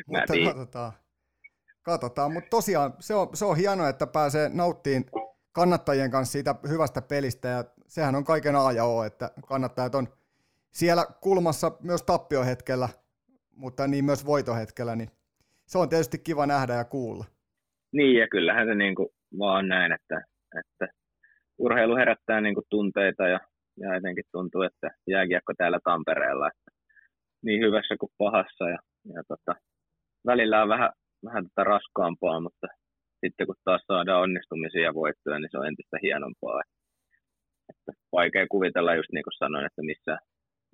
Mutta katsotaan. Katsotaan. Mutta tosiaan se on, se on hienoa, että pääsee nauttiin kannattajien kanssa siitä hyvästä pelistä, ja sehän on kaiken A ja O, että kannattajat on siellä kulmassa myös tappiohetkellä, mutta niin myös voitohetkellä, niin se on tietysti kiva nähdä ja kuulla. Niin, ja kyllähän se niin kuin vaan näin, että, että urheilu herättää niin kuin tunteita, ja, ja jotenkin tuntuu, että jääkiekko täällä Tampereella, että niin hyvässä kuin pahassa, ja, ja tota, välillä on vähän, vähän tota raskaampaa, mutta sitten kun taas saadaan onnistumisia ja voittoja, niin se on entistä hienompaa. Että vaikea kuvitella, just niin kuin sanoin, että missä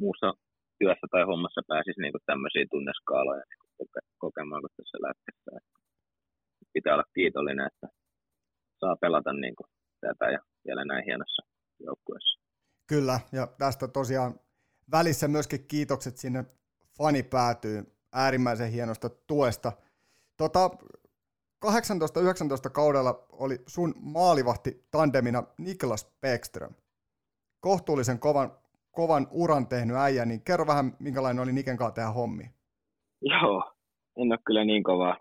muussa työssä tai hommassa pääsisi niin kuin tämmöisiä tunneskaaloja niin kuin kokemaan kuin tässä lätkässä. Pitää olla kiitollinen, että saa pelata niin kuin tätä ja vielä näin hienossa joukkueessa. Kyllä, ja tästä tosiaan välissä myöskin kiitokset sinne fani päätyy äärimmäisen hienosta tuesta. Tota, kahdeksantoista yhdeksäntoista kaudella oli sun maalivahti tandemina Niklas Beckström. Kohtuullisen kovan, kovan uran tehnyt äijä, niin kerro vähän, minkälainen oli Nikenkaan tehdä hommia. Joo, en ole kyllä niin kovaa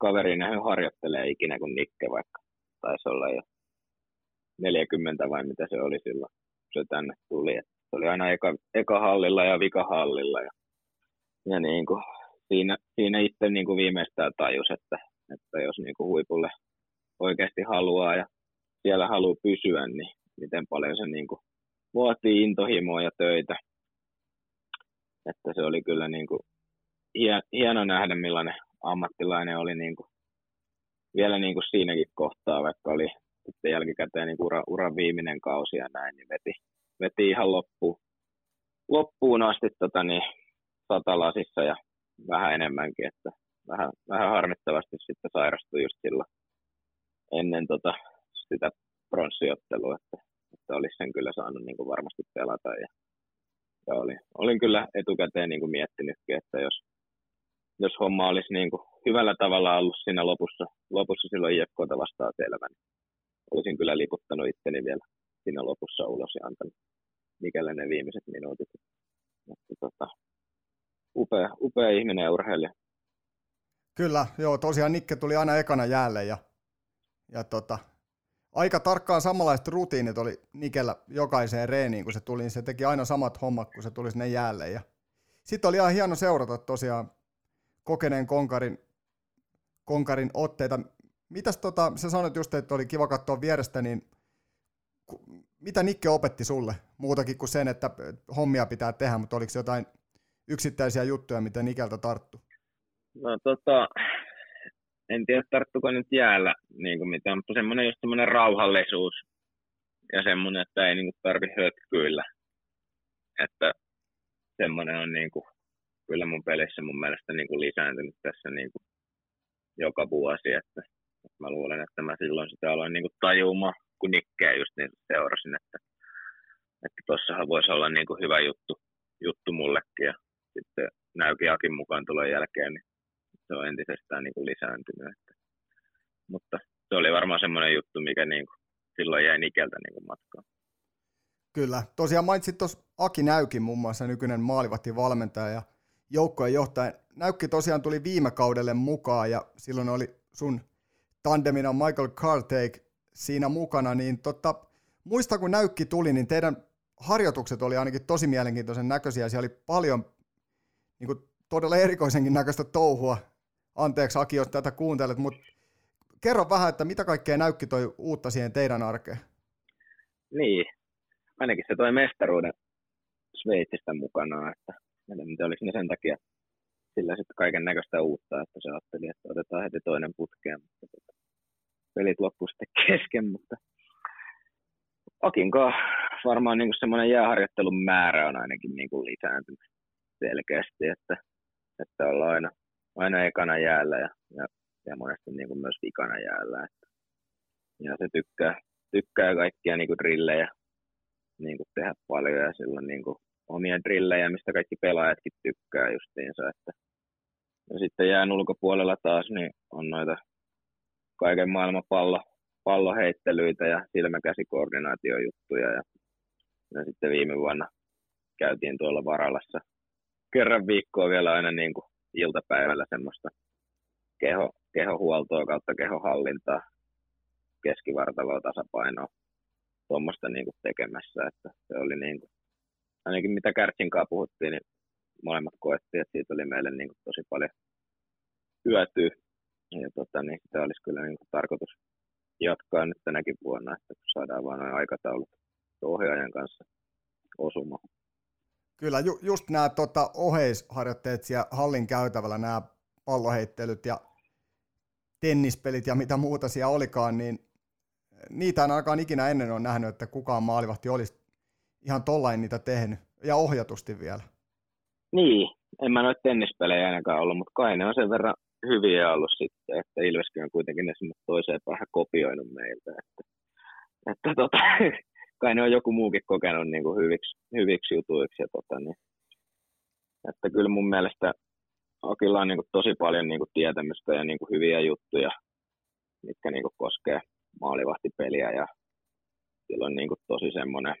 kaveria nähnyt harjoittelee ikinä kuin Nikke, vaikka taisi olla jo neljäkymmentä vai mitä se oli silloin, kun se tänne tuli. Et se oli aina eka, eka hallilla ja vika hallilla. Ja, ja niin kuin, siinä, siinä itse niin kuin viimeistään tajus, että, että jos niin kuin huipulle oikeasti haluaa ja siellä haluaa pysyä, niin miten paljon se niin kuin vaatii intohimoa ja töitä. Että se oli kyllä niin kuin hien, hieno nähdä, millainen ammattilainen oli niin kuin vielä niin kuin siinäkin kohtaa, vaikka oli sitten jälkikäteen niin ura, uran viimeinen kausi ja näin, niin veti, veti ihan loppuun, loppuun asti tota, niin satalasissa ja vähän enemmänkin, että vähän, vähän harmittavasti sitten sairastui just silloin ennen tota, sitä pronssiottelua, että, että olisi sen kyllä saanut niin kuin varmasti pelata. Ja, ja olin, olin kyllä etukäteen niin kuin miettinytkin, että jos jos homma olisi niin kuin hyvällä tavalla ollut siinä lopussa, lopussa silloin I F K:ta vastaan selvä, niin olisin kyllä liputtanut itteni vielä siinä lopussa ulos ja antanut Mikelle ne viimeiset minuutit. Mutta tota, upea, upea ihminen ja urheilija. Kyllä, joo, tosiaan Nikke tuli aina ekana jäälle ja, ja tota, aika tarkkaan samanlaiset rutiinit oli Nikellä jokaiseen reeniin, kun se tuli, niin se teki aina samat hommat, kun se tuli sinne jäälle. Ja sitten oli ihan hieno seurata tosiaan kokeneen konkarin, konkarin otteita. Mitäs tota, sä sanoit just, että oli kiva katsoa vierestä, niin ku, mitä Nikke opetti sulle muutakin kuin sen, että hommia pitää tehdä, mutta oliko jotain yksittäisiä juttuja, mitä Nikeltä tarttu? No tota, en tiedä tarttuko nyt jäällä niin kuin mitään, mutta semmoinen just semmoinen rauhallisuus ja semmoinen, että ei niin kuin tarvitse hötkyillä, että semmoinen on niin kuin kyllä mun pelissä mun mielestä niin kuin lisääntynyt tässä niin kuin joka vuosi, että, että mä luulen, että mä silloin sitä aloin niin kuin tajumaan, kun Nikkeä just niin seurasin, että että tossahan voisi olla niin kuin hyvä juttu, juttu mullekin, ja sitten Näykin Akin mukaan tulon jälkeen, niin se on entisestään niin kuin lisääntynyt, että, mutta se oli varmaan semmoinen juttu, mikä niin kuin silloin jäi Nikeltä niin kuin matkaan. Kyllä, tosiaan mainitsit tuossa Aki Näykin muun muassa, nykyinen maalivahti valmentaja ja joukkojen johtaja. Näykki tosiaan tuli viime kaudelle mukaan ja silloin oli sun tandemina Michael Carthage siinä mukana, niin totta, muista kun Näykki tuli, niin teidän harjoitukset oli ainakin tosi mielenkiintoisen näköisiä, siellä oli paljon niin kuin, todella erikoisenkin näköistä touhua, anteeksi Aki, jos tätä kuuntelet, mutta kerro vähän, että mitä kaikkea Näykki toi uutta siihen teidän arkeen? Niin, ainakin se toi mestaruuden Sveitsistä mukana, että ja oli sen takia sillä sitten kaiken näköistä uutta, että se ajatteli, että otetaan heti toinen putkeen, mutta tuota, pelit loppuivat sitten kesken, mutta Akinkaan varmaan niin semmoinen jääharjoittelun määrä on ainakin niin kuin lisääntynyt selkeästi, että, että ollaan aina, aina ekana jäällä ja, ja, ja monesti niin kuin myös vikana jäällä. Että, ja se tykkää, tykkää kaikkia niin kuin drillejä niin kuin tehdä paljon ja silloin niin kuin omia drillejä, mistä kaikki pelaajatkin tykkää justiinsa. Että ja sitten jään ulkopuolella taas, niin on noita kaiken maailman pallo, palloheittelyitä ja silmäkäsikoordinaatiojuttuja. Ja, ja sitten viime vuonna käytiin tuolla Varalassa kerran viikkoa vielä aina niin kuin iltapäivällä semmoista keho, kehohuoltoa kautta kehohallintaa, keskivartaloa, tasapainoa, tuommoista niin kuin tekemässä. Että se oli niin kuin ainakin mitä Kärtsinkaa puhuttiin, niin molemmat koettiin, että siitä oli meille niin kuin tosi paljon hyötyä. Ja tota, niin sitä olisi kyllä niin kuin tarkoitus jatkaa nyt tänäkin vuonna, että saadaan vaan noin aikataulut ohjaajan kanssa osumaan. Kyllä, ju- just nämä tota, oheisharjoitteet siellä hallin käytävällä, nämä palloheittelyt ja tennispelit ja mitä muuta siellä olikaan, niin niitä en ainakaan ikinä ennen ole nähnyt, että kukaan maalivahti olisi ihan tollain niitä tehnyt, ja ohjatusti vielä. Niin, en mä noita tennispelejä ainakaan ollut, mutta kai ne on sen verran hyviä ollut sitten, että Ilveskin on kuitenkin ne sinne toiseen päähän kopioinut meiltä, että, että tota, kai ne on joku muukin kokenut niin kuin hyviksi, hyviksi jutuiksi, ja tota, niin, että kyllä mun mielestä Akilla on niin kuin tosi paljon niin kuin tietämystä ja niin kuin hyviä juttuja, mitkä niin kuin koskee maalivahtipeliä, ja sillä on niin kuin tosi semmoinen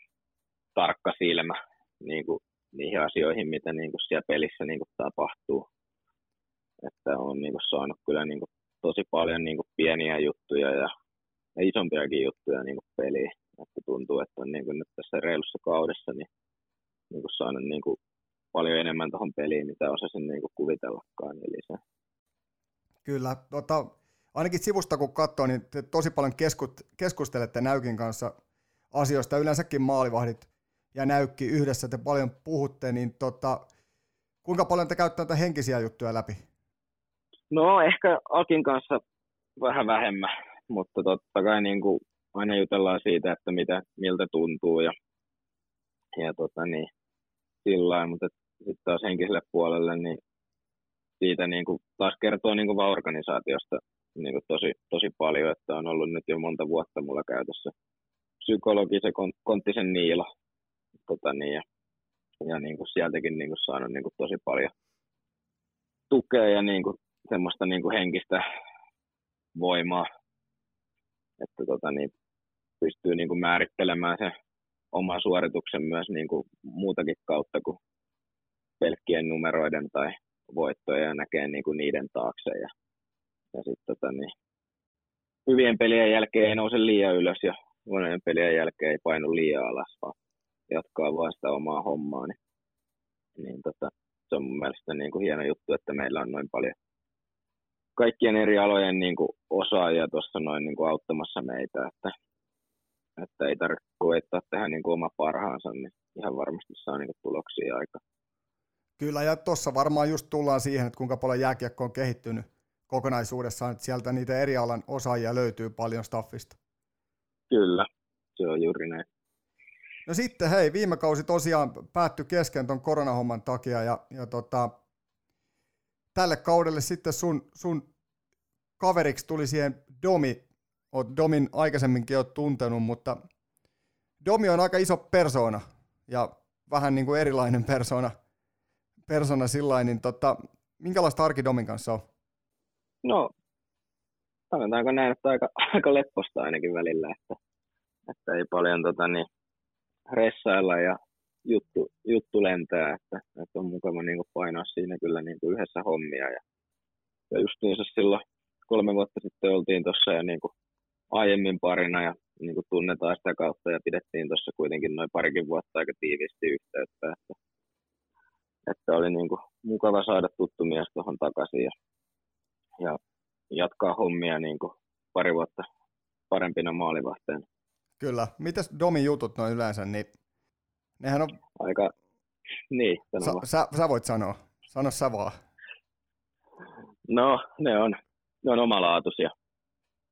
tarkka silmä niin kuin niihin asioihin, mitä niin kuin siellä pelissä niin kuin tapahtuu. Että on niin kuin saanut kyllä niin kuin tosi paljon niin kuin pieniä juttuja ja isompiakin juttuja niin kuin peliin. Että tuntuu, että on niin kuin nyt tässä reilussa kaudessa niin, niin kuin saanut niin kuin paljon enemmän tuohon peliin, mitä osasin niin kuin kuvitellakaan. Eli se. Kyllä. Tota, ainakin sivusta kun katsoo, niin te tosi paljon keskut, keskustelette Näykin kanssa asioista. Yleensäkin maalivahdit ja Näykki yhdessä te paljon puhutte, niin tota, kuinka paljon te käyttää näitä henkisiä juttuja läpi? No ehkä Akin kanssa vähän vähemmän, mutta totta kai niin kuin aina jutellaan siitä, että mitä, miltä tuntuu ja, ja tota niin, sillain, mutta sitten taas henkiselle puolelle, niin siitä niin kuin taas kertoo niin kuin vaan organisaatiosta niin kuin tosi, tosi paljon, että on ollut nyt jo monta vuotta mulla käytössä psykologi, se Konttisen Niilo, tota niin, ja, ja niin kuin sieltäkin niin kuin saanut niin kuin tosi paljon tukea ja niin kuin semmoista niin kuin henkistä voimaa, että tota niin, pystyy niin kuin määrittelemään sen oman suorituksen myös niin kuin muutakin kautta kuin pelkkien numeroiden tai voittoja ja näkee niin kuin niiden taakse. Ja, ja sitten tota niin, hyvien pelien jälkeen ei nouse liian ylös ja huonojen pelien jälkeen ei painu liian alas, vaan jatkaa vaan sitä omaa hommaa. Niin, niin tota, se on mun mielestä niin kuin hieno juttu, että meillä on noin paljon kaikkien eri alojen niin kuin osaajia tuossa noin niin kuin auttamassa meitä, että, että ei tarvitse koettaa tehdä niin kuin oma parhaansa, niin ihan varmasti saa niin kuin tuloksia aika. Kyllä, ja tuossa varmaan just tullaan siihen, että kuinka paljon jääkiekko on kehittynyt kokonaisuudessaan, että sieltä niitä eri alan osaajia löytyy paljon staffista. Kyllä, se on juuri näin. No sitten hei, viime kausi tosiaan päättyi kesken ton koronahomman takia, ja, ja tota... tälle kaudelle sitten sun, sun kaveriksi tuli siihen Domi. Oot Domin aikaisemminkin oot tuntenut, mutta Domi on aika iso persoona ja vähän niin kuin erilainen persoona, persoona sillain, niin tota, minkälaista arki Domin kanssa on? No, sanotaanko näin, että aika, aika lepposta ainakin välillä, että, että ei paljon tota, niin, ressailla ja Juttu, juttu lentää, että, että on mukava niin kuin painaa siinä kyllä niin kuin yhdessä hommia. Ja, ja just niin se silloin kolme vuotta sitten oltiin tuossa ja niin kuin aiemmin parina ja niin kuin tunnetaan sitä kautta ja pidettiin tuossa kuitenkin noin parikin vuotta aika tiiviisti yhteyttä. Että, että oli niin kuin mukava saada tuttu mies tuohon takaisin ja, ja jatkaa hommia niin kuin pari vuotta parempina maalivahteina. Kyllä. Mitäs Domin jutut noin yleensä, niin nehän on aika, niin, sä, sä, sä voit sanoa, sano sä vaan. No, ne on, ne on omalaatuisia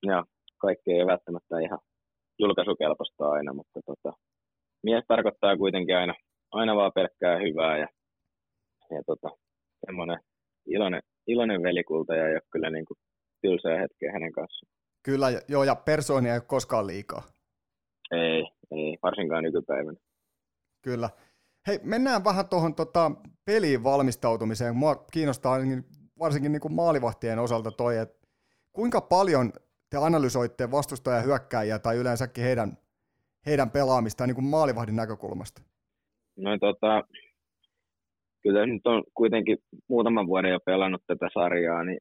ja kaikki ei välttämättä ihan julkaisukelpoista aina, mutta tota, mies tarkoittaa kuitenkin aina, aina vaan pelkkää hyvää ja, ja tota, semmoinen iloinen, iloinen velikultaja ei ole kyllä niin kuin tylsää hetkeä hänen kanssaan. Kyllä, joo, ja persoonia ei ole koskaan liikaa. Ei, ei, varsinkaan nykypäivänä. Kyllä. Hei, mennään vähän tuohon tota, peliin valmistautumiseen. Mua kiinnostaa varsinkin niin kuin maalivahtien osalta toi, että kuinka paljon te analysoitte vastustajan hyökkääjiä tai yleensäkin heidän, heidän pelaamistaan niin kuin maalivahdin näkökulmasta? No tota, kyllä nyt on kuitenkin muutaman vuoden jo pelannut tätä sarjaa, niin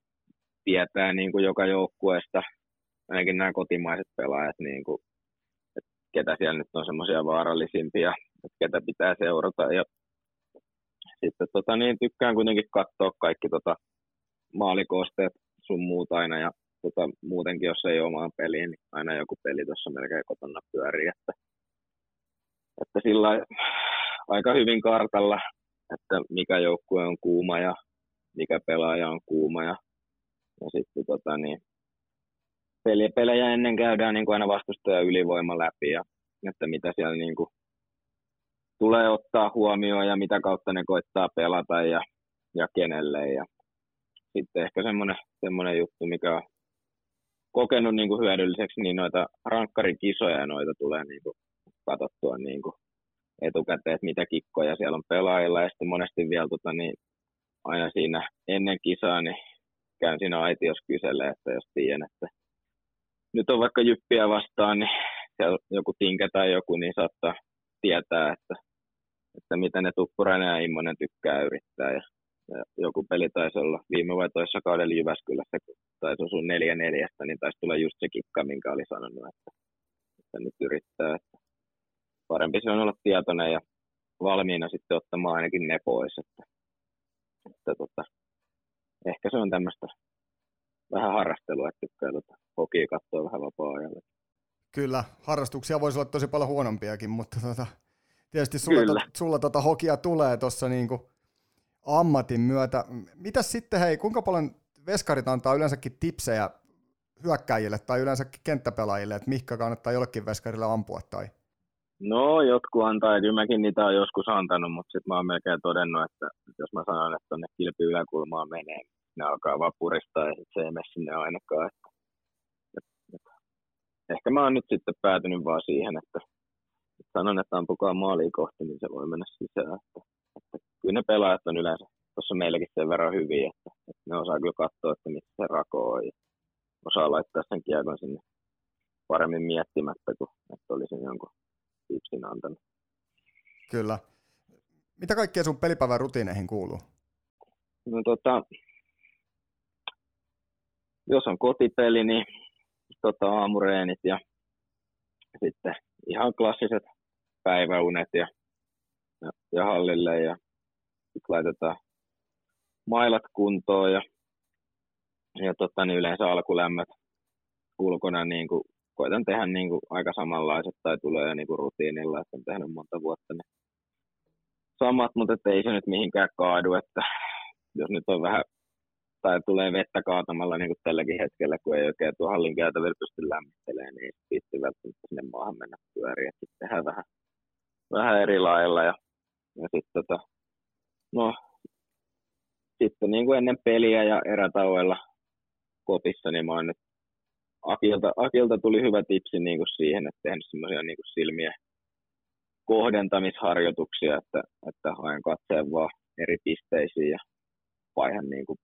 tietää niin kuin joka joukkueesta, ainakin nämä kotimaiset pelaajat, niin kuin, että ketä siellä nyt on semmoisia vaarallisimpia, että ketä pitää seurata. Ja sitten tota, niin, tykkään kuitenkin katsoa kaikki tota, maalikoosteet sun muut aina. Ja tota, muutenkin, jos ei omaan peliin, niin aina joku peli tuossa melkein kotona pyörii. Että, että sillä aika hyvin kartalla, että mikä joukkue on kuuma ja mikä pelaaja on kuuma. Ja, ja sitten tota, niin, pelejä ennen käydään niin kuin aina vastustajan ylivoima läpi ja että mitä siellä niin kuin tulee ottaa huomioon ja mitä kautta ne koittaa pelata ja, ja kenelle. Ja sitten ehkä semmoinen, semmoinen juttu, mikä on kokenut niin kuin hyödylliseksi, niin noita rankkarikisoja ja noita tulee niin kuin katsottua niin kuin etukäteen, että mitä kikkoja siellä on pelaajilla. Ja sitten monesti vielä tota, niin aina siinä ennen kisaa, niin käyn siinä aitiossa kyselemään, että jos tiedän, että nyt on vaikka Jyppiä vastaan, niin siellä joku Tinkä tai joku, niin saattaa tietää, että, että mitä ne Tuppurainen ja Immonen tykkää yrittää. Ja, ja joku peli taisi olla viime vai toissa kaudella Jyväskylässä, kun taisi osua neljä neljästä, niin taisi tulla just se kikka, minkä oli sanonut, että, että nyt yrittää. Että parempi se on olla tietoinen ja valmiina sitten ottamaan ainakin ne pois. Että, että tota, ehkä se on tämmöistä vähän harrastelua, että tykkää tota, hokia katsoa vähän vapaa-ajalla. Kyllä, harrastuksia voisi olla tosi paljon huonompiakin, mutta tota, tietysti sulla, to, sulla tota hokia tulee tuossa niinku ammatin myötä. Mitäs sitten, hei, kuinka paljon veskarit antaa yleensäkin tipsejä hyökkäjille tai yleensäkin kenttäpelaajille, että mihinkä kannattaa jollekin veskarille ampua? Tai? No, jotkut antaa, että mäkin niitä on joskus antanut, mutta sitten mä oon melkein todennut, että jos mä sanon, että tonne kilpi yläkulmaan menee, ne alkaa vapuristaa ja se ei mene sinne ainakaan. Ehkä mä oon nyt sitten päätynyt vaan siihen, että sanon, että ampukaa maaliin kohti, niin se voi mennä sisään. Että, että kyllä ne pelaajat on yleensä tuossa meilläkin sen verran hyviä, että, että ne osaa kyllä katsoa, että missä se rako on ja osaa laittaa sen kiekon sinne paremmin miettimättä kuin että olisin jonkun tipsin antanut. Kyllä. Mitä kaikkea sun pelipäivän rutiineihin kuuluu? No tota, jos on kotipeli, niin Tota, aamureenit ja sitten ihan klassiset päiväunet ja, ja, ja hallille ja sit laitetaan mailat kuntoon ja, ja tota, niin yleensä alkulämmöt ulkona niin kuin, koitan tehdä niin kuin, aika samanlaiset tai tulee jo niin kuin rutiinilla, että on tehnyt monta vuotta ne samat, mutta ei se nyt mihinkään kaadu, että jos nyt on vähän tai tulee vettä kaatamalla niin kuin tälläkin hetkellä, kun ei oikein tuo hallin käytävillä pysty lämmittelemään, niin ei välttämättä sinne maahan mennä pyöriin. Sitten tehdään vähän, vähän eri lailla. Ja, ja sitten tota, no, sit, niin kuin ennen peliä ja erätauoilla kopissa, niin mä oon nyt Akilta, Akilta tuli hyvä tipsi niin kuin siihen, että tehnyt semmoisia niin kuin silmiä kohdentamisharjoituksia, että, että haen katseen vaan eri pisteisiin ja vaihan niin kuin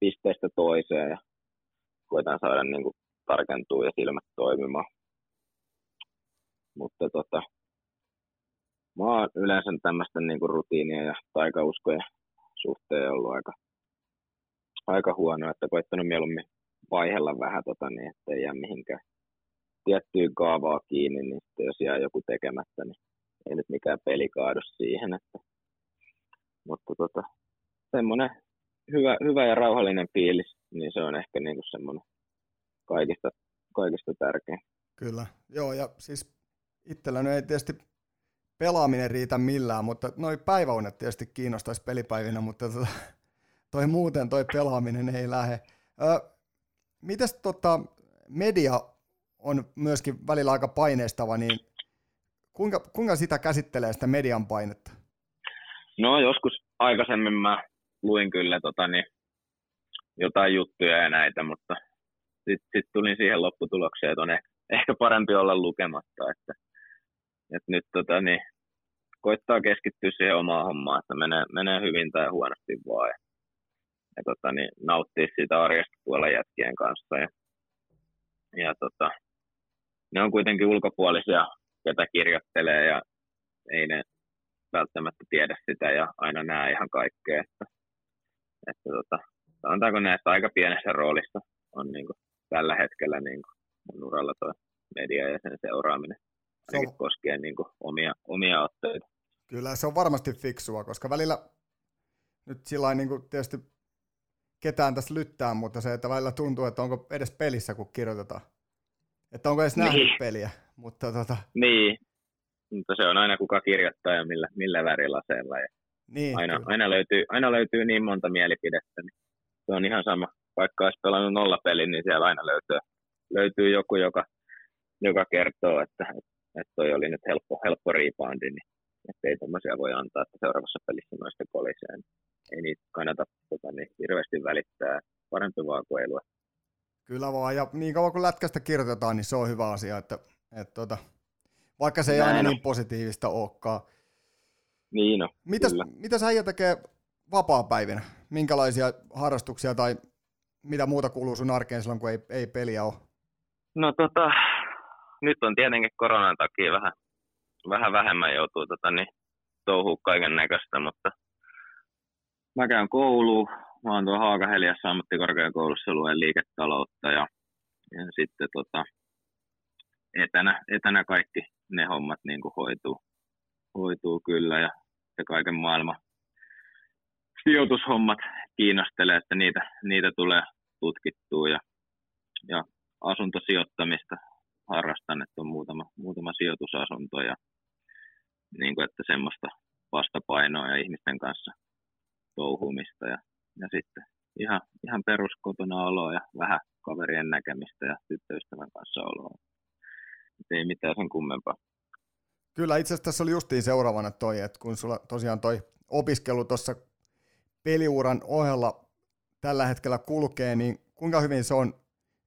pisteestä toiseen ja koetaan saada niin kuin tarkentua ja silmät toimimaan. Mutta tota, mä oon yleensä tämmöisten niin kuin rutiinien ja taikauskojen suhteen ollut aika, aika huono, että koittanut mieluummin vaihella vähän, tota, niin ettei jää mihinkään tiettyyn kaavaa kiinni, niin sitten jos jää joku tekemättä, niin ei nyt mikään peli kaadu siihen. Että. Mutta tota, semmoinen Hyvä, hyvä ja rauhallinen fiilis, niin se on ehkä niinku semmoinen kaikista, kaikista tärkein. Kyllä, joo ja siis itsellä no ei tietysti pelaaminen riitä millään, mutta noi päiväunet tietysti kiinnostaisi pelipäivinä, mutta tota, toi muuten toi pelaaminen ei lähde. Ö, mites tota, media on myöskin välillä aika paineistava, niin kuinka, kuinka sitä käsittelee sitä median painetta? No joskus aikaisemmin mä luin kyllä tota, niin, jotain juttuja ja näitä, mutta sitten sit tulin siihen lopputulokseen, että on ehkä, ehkä parempi olla lukematta. Että, että nyt tota, niin, koittaa keskittyä siihen omaan hommaan, että menee, menee hyvin tai huonosti vaan. Ja, ja tota, niin, nauttia siitä arjesta puolella jätkien kanssa. Ja, ja, tota, ne on kuitenkin ulkopuolisia, ketä kirjoittelee ja ei ne välttämättä tiedä sitä ja aina näe ihan kaikkea. Että, Että tota, sanotaanko näin, että aika pienessä roolissa on niinku tällä hetkellä niinku mun uralla tuo media ja sen seuraaminen. Se on koskee niinku omia, omia otteita. Kyllä se on varmasti fiksua, koska välillä nyt sillain niinku tietysti ketään tässä lyttää, mutta se, että välillä tuntuu, että onko edes pelissä, kun kirjoitetaan. Että onko edes nähnyt niin peliä. Mutta tota... Niin, mutta se on aina kuka kirjoittaa ja millä, millä värilaseella. Ja... Niin, aina, aina, löytyy, aina löytyy niin monta mielipidettä, niin se on ihan sama. Vaikka olisi pelannut nollapelin, niin siellä aina löytyy löytyy joku, joka, joka kertoo, että, että toi oli nyt helppo, helppo rebound, niin että ei tämmöisiä voi antaa, että seuraavassa pelissä noista koliseen. Ei niitä kannata tota, niin hirveästi välittää, parempi vaan kuin ei lue. Kyllä vaan, ja niin kauan kun lätkästä kirjoitetaan, niin se on hyvä asia, että, että tuota, vaikka se ei Näin aina on. Niin positiivista olekaan. Niin on, mitäs, mitäs äijä tekee vapaapäivinä? Minkälaisia harrastuksia tai mitä muuta kuuluu sun arkeen silloin, kun ei, ei peliä ole? No tota, nyt on tietenkin koronan takia vähän, vähän vähemmän joutuu tota, niin, touhua kaiken näköistä, mutta mä käyn kouluun. Mä oon tuolla Haaga-Heliassa ammattikorkeakoulussa luen liiketaloutta ja, ja sitten tota, etänä, etänä kaikki ne hommat niin kuin hoituu, hoituu kyllä ja kaiken maailman sijoitushommat kiinnostelee, että niitä, niitä tulee tutkittua ja, ja asuntosijoittamista harrastan, että on muutama, muutama sijoitusasunto ja niin kuin, että semmoista vastapainoa ja ihmisten kanssa touhumista ja ja sitten ihan, ihan peruskotona oloa ja vähän kaverien näkemistä ja tyttöystävän kanssa oloa. Et ei mitään sen kummempaa. Kyllä itse asiassa tässä oli justiin seuraavana toi, että kun sulla tosiaan toi opiskelu tuossa peliuran ohella tällä hetkellä kulkee, niin kuinka hyvin se on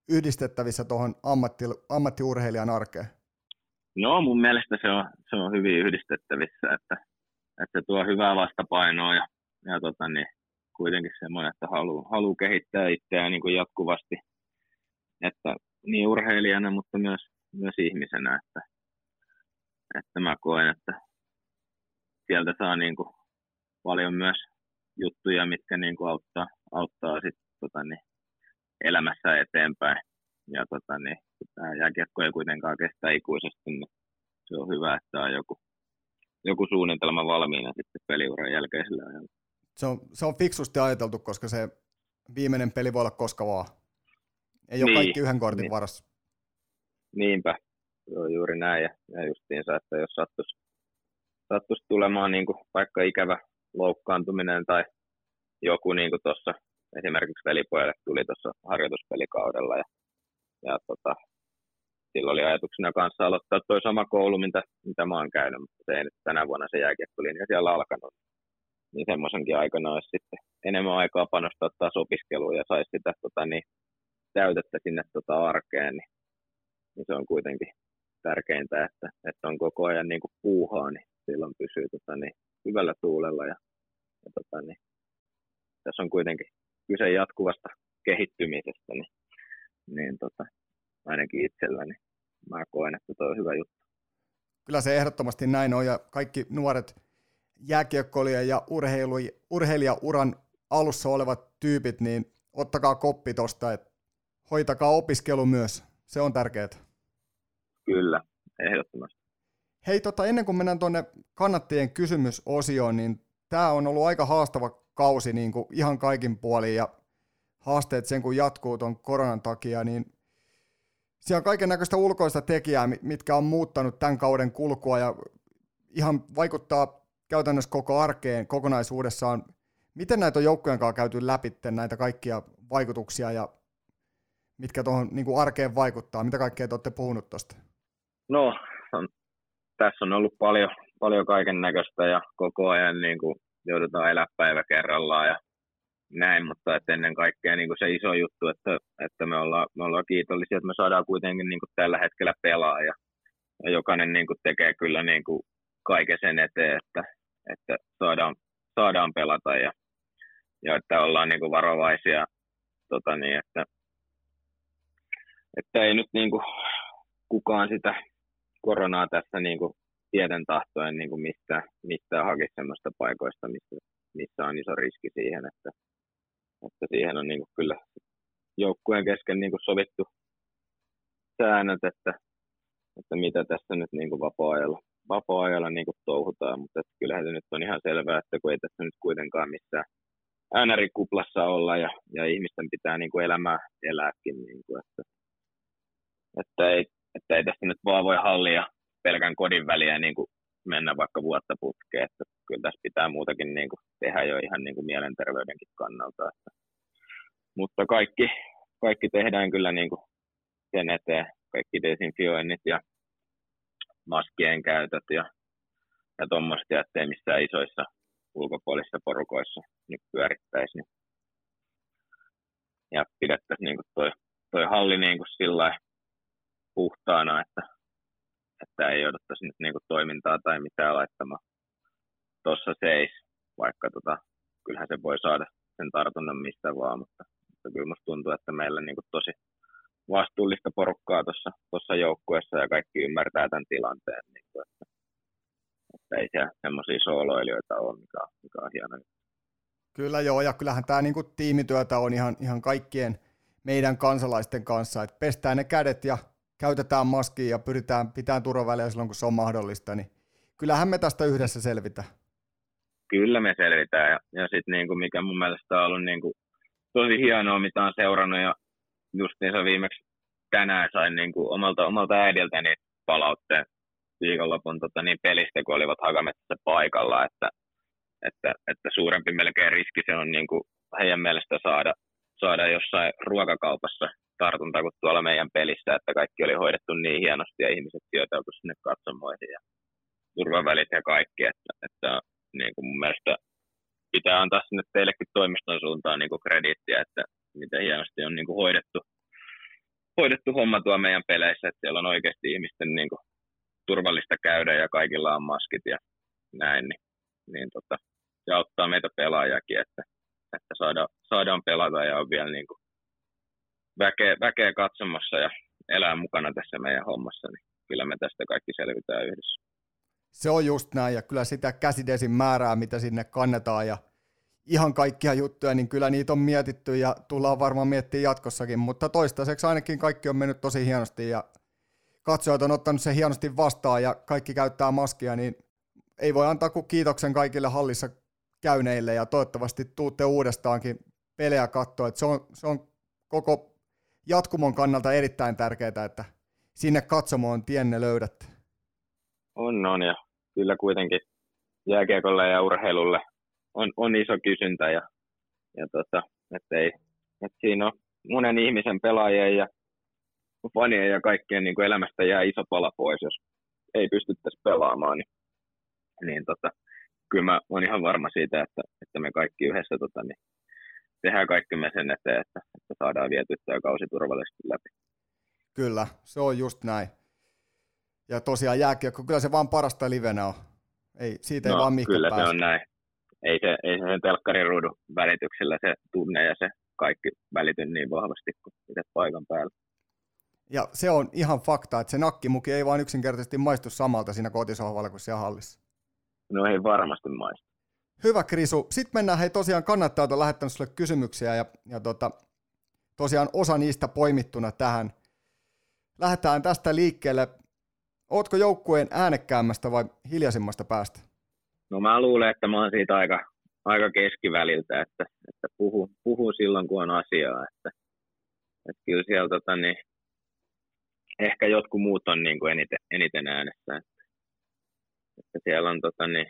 yhdistettävissä tuohon ammatti, ammattiurheilijan arkeen? No mun mielestä se on, se on hyvin yhdistettävissä, että, että se tuo hyvää vastapainoa ja, ja tota niin, kuitenkin semmoinen, että haluaa halu kehittää itseään niin kuin jatkuvasti, että niin urheilijana, mutta myös, myös ihmisenä, että, että mä koen, että sieltä saa niin kuin paljon myös juttuja, mitkä niin kuin auttaa, auttaa sit, tota niin, elämässä eteenpäin. Ja tota niin, tämä jääkiekko ei kuitenkaan kestä ikuisesti, mutta se on hyvä, että on joku, joku suunnitelma valmiina sitten peliuran jälkeisellä ajalla. Se on, se on fiksusti ajateltu, koska se viimeinen peli voi olla koska vaan. Ei ole niin, kaikki yhden kortin niin. varassa. Niinpä, joo, juuri näin. Ja, ja justiinsa, että jos sattuisi sattuis tulemaan niin kuin vaikka ikävä loukkaantuminen tai joku niin kuin tuossa, esimerkiksi velipojalle tuli tuossa harjoituspelikaudella. Ja, ja tota, silloin oli ajatuksena kanssa aloittaa tuo sama koulu, mitä, mitä mä oon käynyt, mutta se ei nyt tänä vuonna se jääkiekkolinja siellä alkanut. Niin semmoisenkin aikana olisi sitten enemmän aikaa panostaa taas opiskeluun ja saisi sitä tota, niin, täytettä sinne tota, arkeen, niin, niin se on kuitenkin tärkeintä, että, että on koko ajan niin kuin puuhaa, niin silloin pysyy tota, niin, hyvällä tuulella. Ja, ja, tota, niin, tässä on kuitenkin kyse jatkuvasta kehittymisestä, niin, niin tota, ainakin itselläni mä koen, että tuo on hyvä juttu. Kyllä se ehdottomasti näin on ja kaikki nuoret jääkiekkoilija ja urheilijauran alussa olevat tyypit, niin ottakaa koppi tuosta, että hoitakaa opiskelu myös, se on tärkeää. Kyllä, ehdottomasti. Hei, tota, ennen kuin mennään tuonne kannattajien kysymysosioon, niin tämä on ollut aika haastava kausi niin kuin ihan kaikin puolin, ja haasteet sen kun jatkuu tuon koronan takia, niin siellä on kaiken näköistä ulkoista tekijää, mitkä on muuttanut tämän kauden kulkua, ja ihan vaikuttaa käytännössä koko arkeen kokonaisuudessaan. Miten näitä on joukkojen kanssa käyty läpi, näitä kaikkia vaikutuksia ja mitkä tuohon niin kuin arkeen vaikuttaa? Mitä kaikkea te olette puhunut tuosta? No, on, tässä on ollut paljon, paljon kaiken näköistä ja koko ajan niin kuin joudutaan elää päivä kerrallaan ja näin, mutta että ennen kaikkea niin kuin se iso juttu, että, että me, ollaan, me ollaan kiitollisia, että me saadaan kuitenkin niin kuin tällä hetkellä pelaa ja, ja jokainen niin kuin tekee kyllä niin kuin kaiken sen eteen, että että saadaan, saadaan pelata ja, ja että ollaan niin kuin varovaisia, tota niin, että, että ei nyt niin kuin kukaan sitä koronaa tässä niin kuin tieten tahtoen niin kuin mistään, mistään hakisi semmoista paikoista, missä, missä on iso riski siihen, että, että siihen on niin kuin kyllä joukkueen kesken niin kuin sovittu säännöt, että, että mitä tässä nyt niin kuin vapaa-ajalla vapaa-ajalla niin kuin touhutaan, mutta kyllähän se nyt on ihan selvää, että kun ei tässä nyt kuitenkaan missään äänärikuplassa olla ja, ja ihmisten pitää niin kuin elämää elääkin, niin kuin, että, että, ei, että ei tässä nyt vaan voi hallia pelkän kodin väliä niin kuin mennä vaikka vuotta putkeen, että kyllä tässä pitää muutakin niin kuin tehdä jo ihan niin kuin mielenterveydenkin kannalta. Että. Mutta kaikki, kaikki tehdään kyllä niin kuin sen eteen kaikki desinfioinnit ja maskien käytöt ja, ja tuommoista, ettei missään isoissa ulkopuolissa porukoissa nyt pyörittäisi. Niin. Ja pidettäisiin niin toi, toi halli niin sillä puhtaana, että, että ei jouduttaisi nyt niin toimintaa tai mitään laittamaan tuossa seis, vaikka tota, kyllähän se voi saada sen tartunnan mistä vaan, mutta, mutta kyllä musta tuntuu, että meillä niin tosi vastuullista porukkaa tuossa joukkueessa ja kaikki ymmärtää tämän tilanteen, niin kuin, että, että ei siellä semmoisia sooloilijoita ole, mikä, mikä on hieno. Kyllä joo, ja kyllähän tämä niinku tiimityötä on ihan, ihan kaikkien meidän kansalaisten kanssa, että pestään ne kädet ja käytetään maskia ja pyritään pitämään turvavälejä silloin, kun se on mahdollista, niin kyllähän me tästä yhdessä selvitään. Kyllä me selvitään, ja, ja sitten niinku, mikä mun mielestä on ollut niinku, tosi hienoa, mitä on seurannut, ja justiinsa viimeksi tänään sain niin kuin omalta, omalta äidiltäni palautteen viikonlopun tota, niin pelistä, kun olivat Hakametsässä paikalla, että, että, että suurempi melkein riski se on niin kuin heidän mielestä saada, saada jossain ruokakaupassa tartunta kuin tuolla meidän pelissä, että kaikki oli hoidettu niin hienosti ja ihmiset sijoiteltu sinne katsomoihin ja turvavälit ja kaikki, että, että niin kuin mun mielestä pitää antaa sinne teillekin toimiston suuntaan niin kuin krediittiä, että miten hienosti on niin kuin hoidettu, hoidettu homma tuo meidän peleissä, että siellä on oikeasti ihmisten niin kuin turvallista käydä ja kaikilla on maskit ja näin, niin, niin tota, se auttaa meitä pelaajakin, että, että saadaan, saadaan pelata ja on vielä niin kuin väkeä, väkeä katsomassa ja elää mukana tässä meidän hommassa, niin kyllä me tästä kaikki selvitään yhdessä. Se on just näin, ja kyllä sitä käsidesin määrää, mitä sinne kannetaan ja ihan kaikkia juttuja, niin kyllä niitä on mietitty ja tullaan varmaan miettimään jatkossakin, mutta toistaiseksi ainakin kaikki on mennyt tosi hienosti ja katsojat on ottanut sen hienosti vastaan ja kaikki käyttää maskia, niin ei voi antaa kuin kiitoksen kaikille hallissa käyneille ja toivottavasti tuutte uudestaankin pelejä katsoa, että se on, se on koko jatkumon kannalta erittäin tärkeää, että sinne katsomoon tienne löydätte. On, on ja kyllä kuitenkin jääkiekolle ja urheilulle On, on iso kysyntä ja, ja tota, ettei, et siinä on monen ihmisen pelaajien ja fanien ja kaikkien niin kuin elämästä jää iso pala pois, jos ei pystyttäisi pelaamaan. Niin, niin tota, kyllä mä olen ihan varma siitä, että, että me kaikki yhdessä tota, niin tehdään kaikki me sen eteen, että, että saadaan vietyttyä kausi turvallisesti läpi. Kyllä, se on just näin. Ja tosiaan jääkiekko, kyllä se vaan parasta livenä on. Ei, siitä ei no, vaan mihinkään päästä. Kyllä se on näin. Ei se, ei se sen telkkarin ruudun välityksellä se tunne ja se kaikki välity niin vahvasti kuin itse paikan päällä. Ja se on ihan fakta, että se nakkimuki ei vaan yksinkertaisesti maistu samalta siinä kotisohvalla kuin siellä hallissa. No ei varmasti maistu. Hyvä Krisu. Sitten mennään, hei tosiaan kannattajat on lähettänyt sulle kysymyksiä ja, ja tota, tosiaan osa niistä poimittuna tähän. Lähdetään tästä liikkeelle. Ootko joukkueen äänekkäämmästä vai hiljaisimmasta päästä? No mä luulen, että mä oon siitä aika, aika keskiväliltä, että, että puhun, puhun silloin, kun on asiaa. Että, että kyllä siellä tota, niin, ehkä jotkut muut on niin kuin eniten, eniten äänessä. Että, että siellä on tota, niin,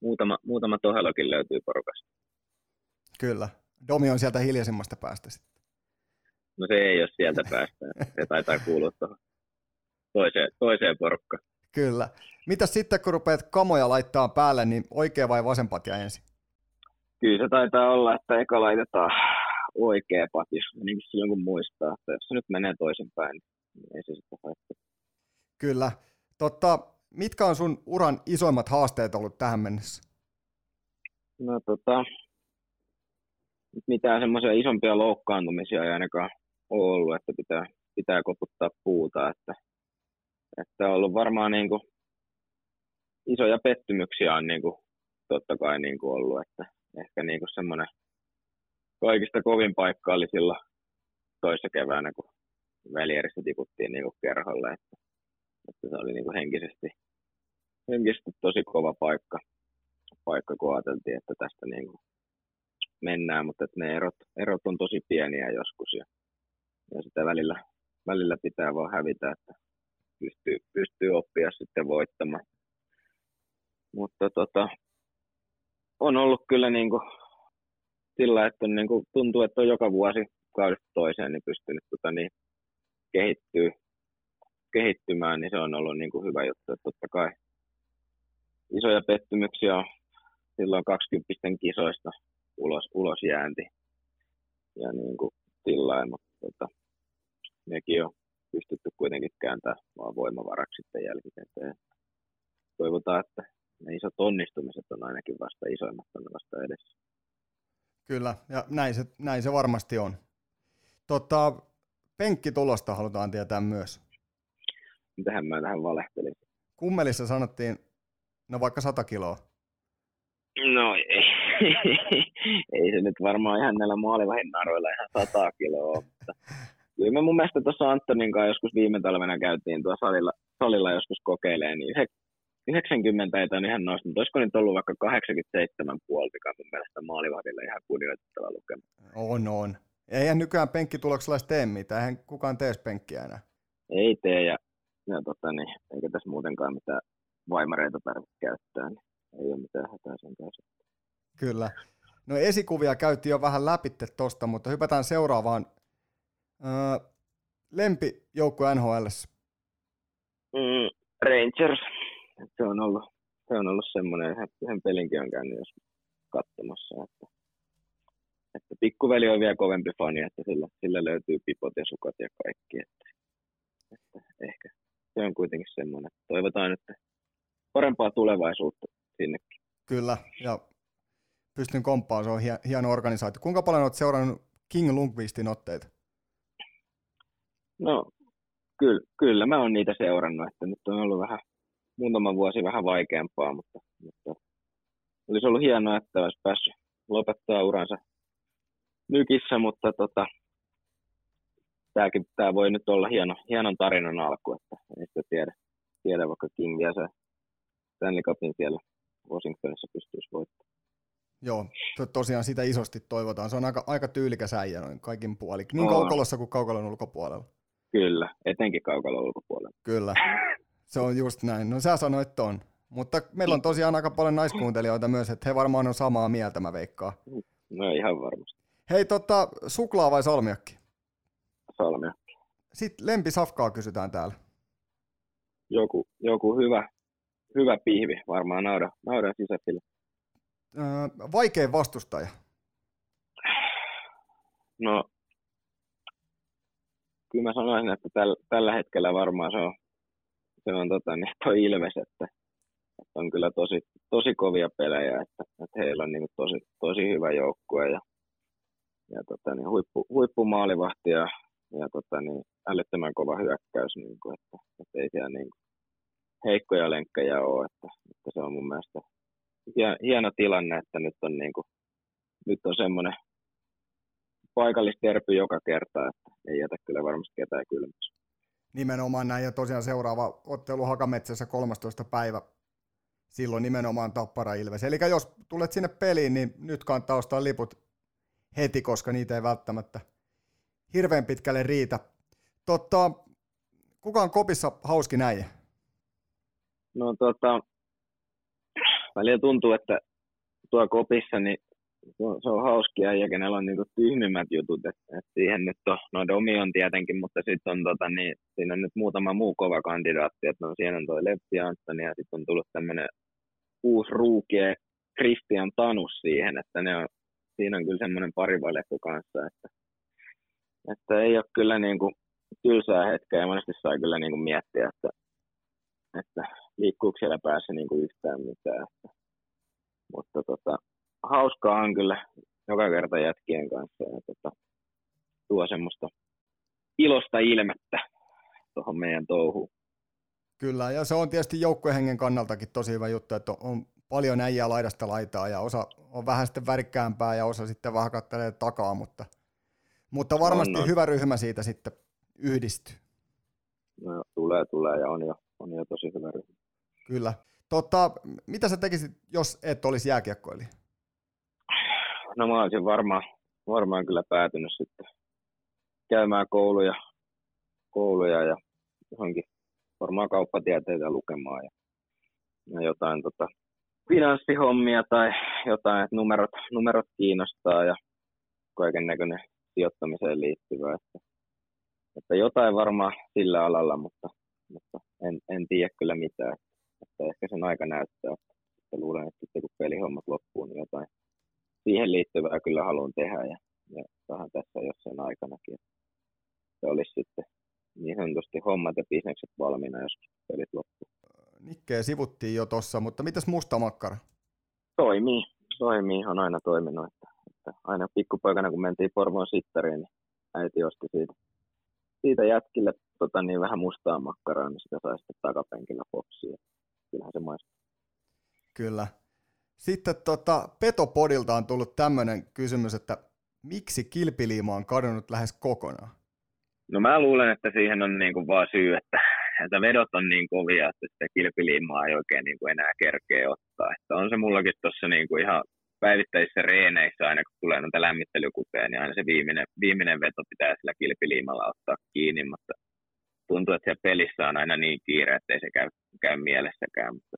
muutama, muutama tohelokin löytyy porukasta. Kyllä. Domi on sieltä hiljaisimmasta päästä sitten. No se ei ole sieltä päästä. Se taitaa kuulua tuohon toiseen, toiseen porukkaan. Kyllä. Mitäs sitten, kun rupeat kamoja laittaa päälle, niin oikea vai vasen patja ensin? Kyllä se taitaa olla, että eka laitetaan oikea patja, niin silloin kun muistaa, että jos se nyt menee toisen päin, niin ei se sitten haittaa. Kyllä. Totta, mitkä on sun uran isoimmat haasteet ollut tähän mennessä? No tota, mitään semmoisia isompia loukkaantumisia ei ainakaan ole ollut, että pitää, pitää koputtaa puuta, että, että on ollut varmaan niin kuin isoja pettymyksiä on niin kuin, totta kai niin kuin ollut, että ehkä niin kuin semmoinen kaikista kovin paikka oli silloin toissa keväänä, kun välierissä tikuttiin niin kuin kerholle, että, että se oli niin kuin henkisesti, henkisesti tosi kova paikka, paikka kun ajateltiin, että tästä niin kuin mennään, mutta että ne erot, erot on tosi pieniä joskus ja, ja sitä välillä, välillä pitää vaan hävitä, että pystyy, pystyy oppia sitten voittamaan. Mutta tota, on ollut kyllä niin kuin, sillä, että on niin kuin, tuntuu, että on joka vuosi kaudesta toiseen niin pystynyt tota, niin, kehittyy, kehittymään, niin se on ollut niin kuin hyvä juttu. Että totta kai isoja pettymyksiä on silloin kaksikymppisten kisoista ulos, ulos jäänti ja niin kuin sillain, mutta tota, nekin on pystytty kuitenkin kääntämään vaan voimavaraksi sitten jälkikäteen. Toivotaan, että ne isot onnistumiset on ainakin vasta isoimmat on vasta edessä. Kyllä, ja näin se, näin se varmasti on. Tota, penkkitulosta halutaan tietää myös. Mitähän mä tähän valehtelin? Kummelissa sanottiin, no vaikka sata kiloa. No ei, ei se nyt varmaan ihan näillä maalivahinnaroilla ihan sata kiloa. Mutta kyllä me mun mielestä tuossa Anttonin kanssa joskus viime talvena käytiin tuossa salilla, salilla joskus kokeilemaan, niin se yhdeksänkymmentä ei tainnut ihan nousta, mutta olisiko nyt ollut vaikka kahdeksankymmentäseitsemän pilkku viisi, mikä mun mielestä maalivahdilla ihan kunnioitettava lukema. On, on. Eihän nykyään penkkitulokselais tee mitään, eihän kukaan tees penkkiä enää. Ei tee, ja, ja tota, niin, eikä tässä muutenkaan mitään vaimareita tarvitse käyttää, niin ei ole mitään hätää sen kanssa. Kyllä. No esikuvia käytiin jo vähän läpitte tosta, mutta hypätään seuraavaan. Öö, lempijoukkue N H L:ssä? Mm, Rangers. Se on ollut, se on ollut semmoinen, yhden pelinkin on käynyt joskus katsomassa, että, että pikkuveli on vielä kovempi fani, että sillä, sillä löytyy pipot ja sukat ja kaikki, että, että ehkä se on kuitenkin semmoinen, toivotaan nyt parempaa tulevaisuutta sinnekin. Kyllä, ja pystyn komppaan, se on hien, hieno organisaatio. Kuinka paljon olet seurannut King Lundqvistin otteita? No, kyllä, kyllä mä oon niitä seurannut, että nyt on ollut vähän muutama vuosi vähän vaikeampaa, mutta, mutta olisi ollut hienoa, että olisi päässyt lopettaa uransa Nykissä, mutta tota, tämäkin, tämä voi nyt olla hieno, hienon tarinan alku, että ei sitä tiedä, tiedä vaikka King ja se Stanley Cupin siellä Washingtonissa pystyisi voittamaan. Joo, to, tosiaan sitä isosti toivotaan. Se on aika, aika tyylikäs äijä noin kaikin puolin, niin no. Kaukalossa kuin kaukalon ulkopuolella. Kyllä, etenkin kaukalon ulkopuolella. Kyllä. Se on just näin. No sä sanoit ton. Mutta meillä on tosiaan aika paljon naiskuuntelijoita myös, että he varmaan on samaa mieltä, mä veikkaan. No ihan varmasti. Hei, tota, suklaa vai salmiakki? Salmiakki. Sitten lempisafkaa kysytään täällä. Joku, joku hyvä, hyvä pihvi, varmaan naudan, naudan sisäpille. Öö, vaikein vastustaja? No, kyllä mä sanoisin, että täl, tällä hetkellä varmaan se on. Se on tota, niin toi Ilves, että, että on kyllä tosi, tosi kovia pelejä, että, että heillä on niin tosi, tosi hyvä joukkue ja, ja tota, niin huippu, huippumaalivahti ja, ja tota, niin älyttömän kova hyökkäys, niin kuin, että, että ei siellä niin heikkoja lenkkejä ole, että, että se on mun mielestä hien, hieno tilanne, että nyt on, niin kuin, nyt on semmoinen paikallisterpy joka kerta, että ei jätä kyllä varmasti ketään kylmässä. Nimenomaan näin, ja tosiaan seuraava ottelu Hakametsässä kolmastoista päivä, silloin nimenomaan Tappara Ilves. Eli jos tulet sinne peliin, niin nyt kannattaa ostaa liput heti, koska niitä ei välttämättä hirveän pitkälle riitä. Totta, kuka on kopissa hauskin äijä? No tota, välillä tuntuu, että tuo kopissa, niin se on hauski äijä, kenellä on niinku tyhmimmät jutut, että et siihen nyt on, no Domi on tietenkin, mutta sitten on tota niin, siinä on nyt muutama muu kova kandidaatti, että no siinä on toi Lehti Anttoni ja sitten on tullut tämmönen uusi ruukie Kristian Tanus siihen, että ne on, siinä on kyllä semmoinen parivalehku kanssa, että, että ei ole kyllä niinku tylsää hetkeä ja monesti saa kyllä niinku miettiä, että, että liikkuuko siellä päässä niinku yhtään mitään, että, mutta tota hauskaa on kyllä joka kerta jätkien kanssa ja tota, tuo semmoista ilosta ilmettä tuohon meidän touhuun. Kyllä, ja se on tietysti joukkuehengen kannaltakin tosi hyvä juttu, että on paljon äijää laidasta laitaa ja osa on vähän sitten värikkäämpää ja osa sitten vähän kattelee takaa, mutta, mutta varmasti on, on. Hyvä ryhmä siitä sitten yhdistyy. No, tulee, tulee ja on jo, on jo tosi hyvä ryhmä. Kyllä. Tota, mitä sä tekisit, jos et olisi jääkiekkoilija? No mä olisin varmaan, varmaan kyllä päätynyt sitten käymään kouluja, kouluja ja johonkin varmaan kauppatieteitä lukemaan ja, ja jotain tota, finanssihommia tai jotain, että numerot, numerot kiinnostaa ja kaiken näköinen sijoittamiseen liittyvää. Että, että jotain varmaan sillä alalla, mutta, mutta en, en tiedä kyllä mitään. Että ehkä sen aika näyttää. Että luulen, että sitten kun pelihommat loppuu, niin jotain siihen liittyvää kyllä haluan tehdä. Ja, ja vähän tässä jossain aikanakin. Se olisi sitten niin sanotusti hommat ja bisnekset valmiina, jos pelit loppuu. Nikkeä sivuttiin jo tuossa, mutta mitäs musta makkara? Toimii. Toimii. On aina toiminut. Että, että aina pikkupoikana, kun mentiin Porvoon sittariin, niin äiti osti siitä, siitä jätkille tota, niin vähän mustaa makkaraa, niin sitä sai sitten takapenkillä popsia. Kyllähän se maistuu. Kyllä. Sitten tota, Petopodilta on tullut tämmöinen kysymys, että miksi kilpiliima on kadonnut lähes kokonaan? No mä luulen, että siihen on niinku vaan syy, että, että vedot on niin kovia, että sitä kilpiliimaa ei oikein niinku enää kerkeä ottaa. Että on se mullakin tuossa niinku ihan päivittäisissä reeneissä, aina kun tulee noita lämmittelykuteja, niin aina se viimeinen, viimeinen veto pitää sillä kilpiliimalla ottaa kiinni, mutta tuntuu, että siellä pelissä on aina niin kiire, että ei se käy, käy mielessäkään. Mutta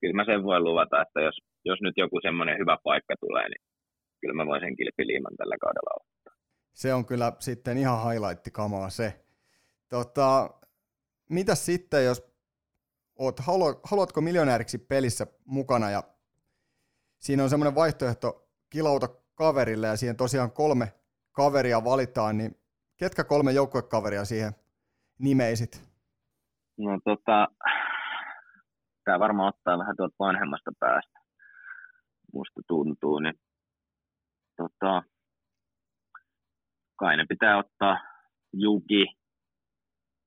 kyllä mä sen voin luvata, että jos, jos nyt joku semmoinen hyvä paikka tulee, niin kyllä mä voin sen kilpiliiman tällä kaudella ottaa. Se on kyllä sitten ihan highlight-kamaa se. Tota, mitäs sitten, jos oot, haluatko miljonääriksi pelissä mukana ja siinä on semmoinen vaihtoehto kilauta kaverille ja siihen tosiaan kolme kaveria valitaan, niin ketkä kolme joukkuekaveria siihen nimeisit? No tota, tää varmaan ottaa vähän tuolta vanhemmasta päästä, musta tuntuu, niin tota, kai ne pitää ottaa Juki,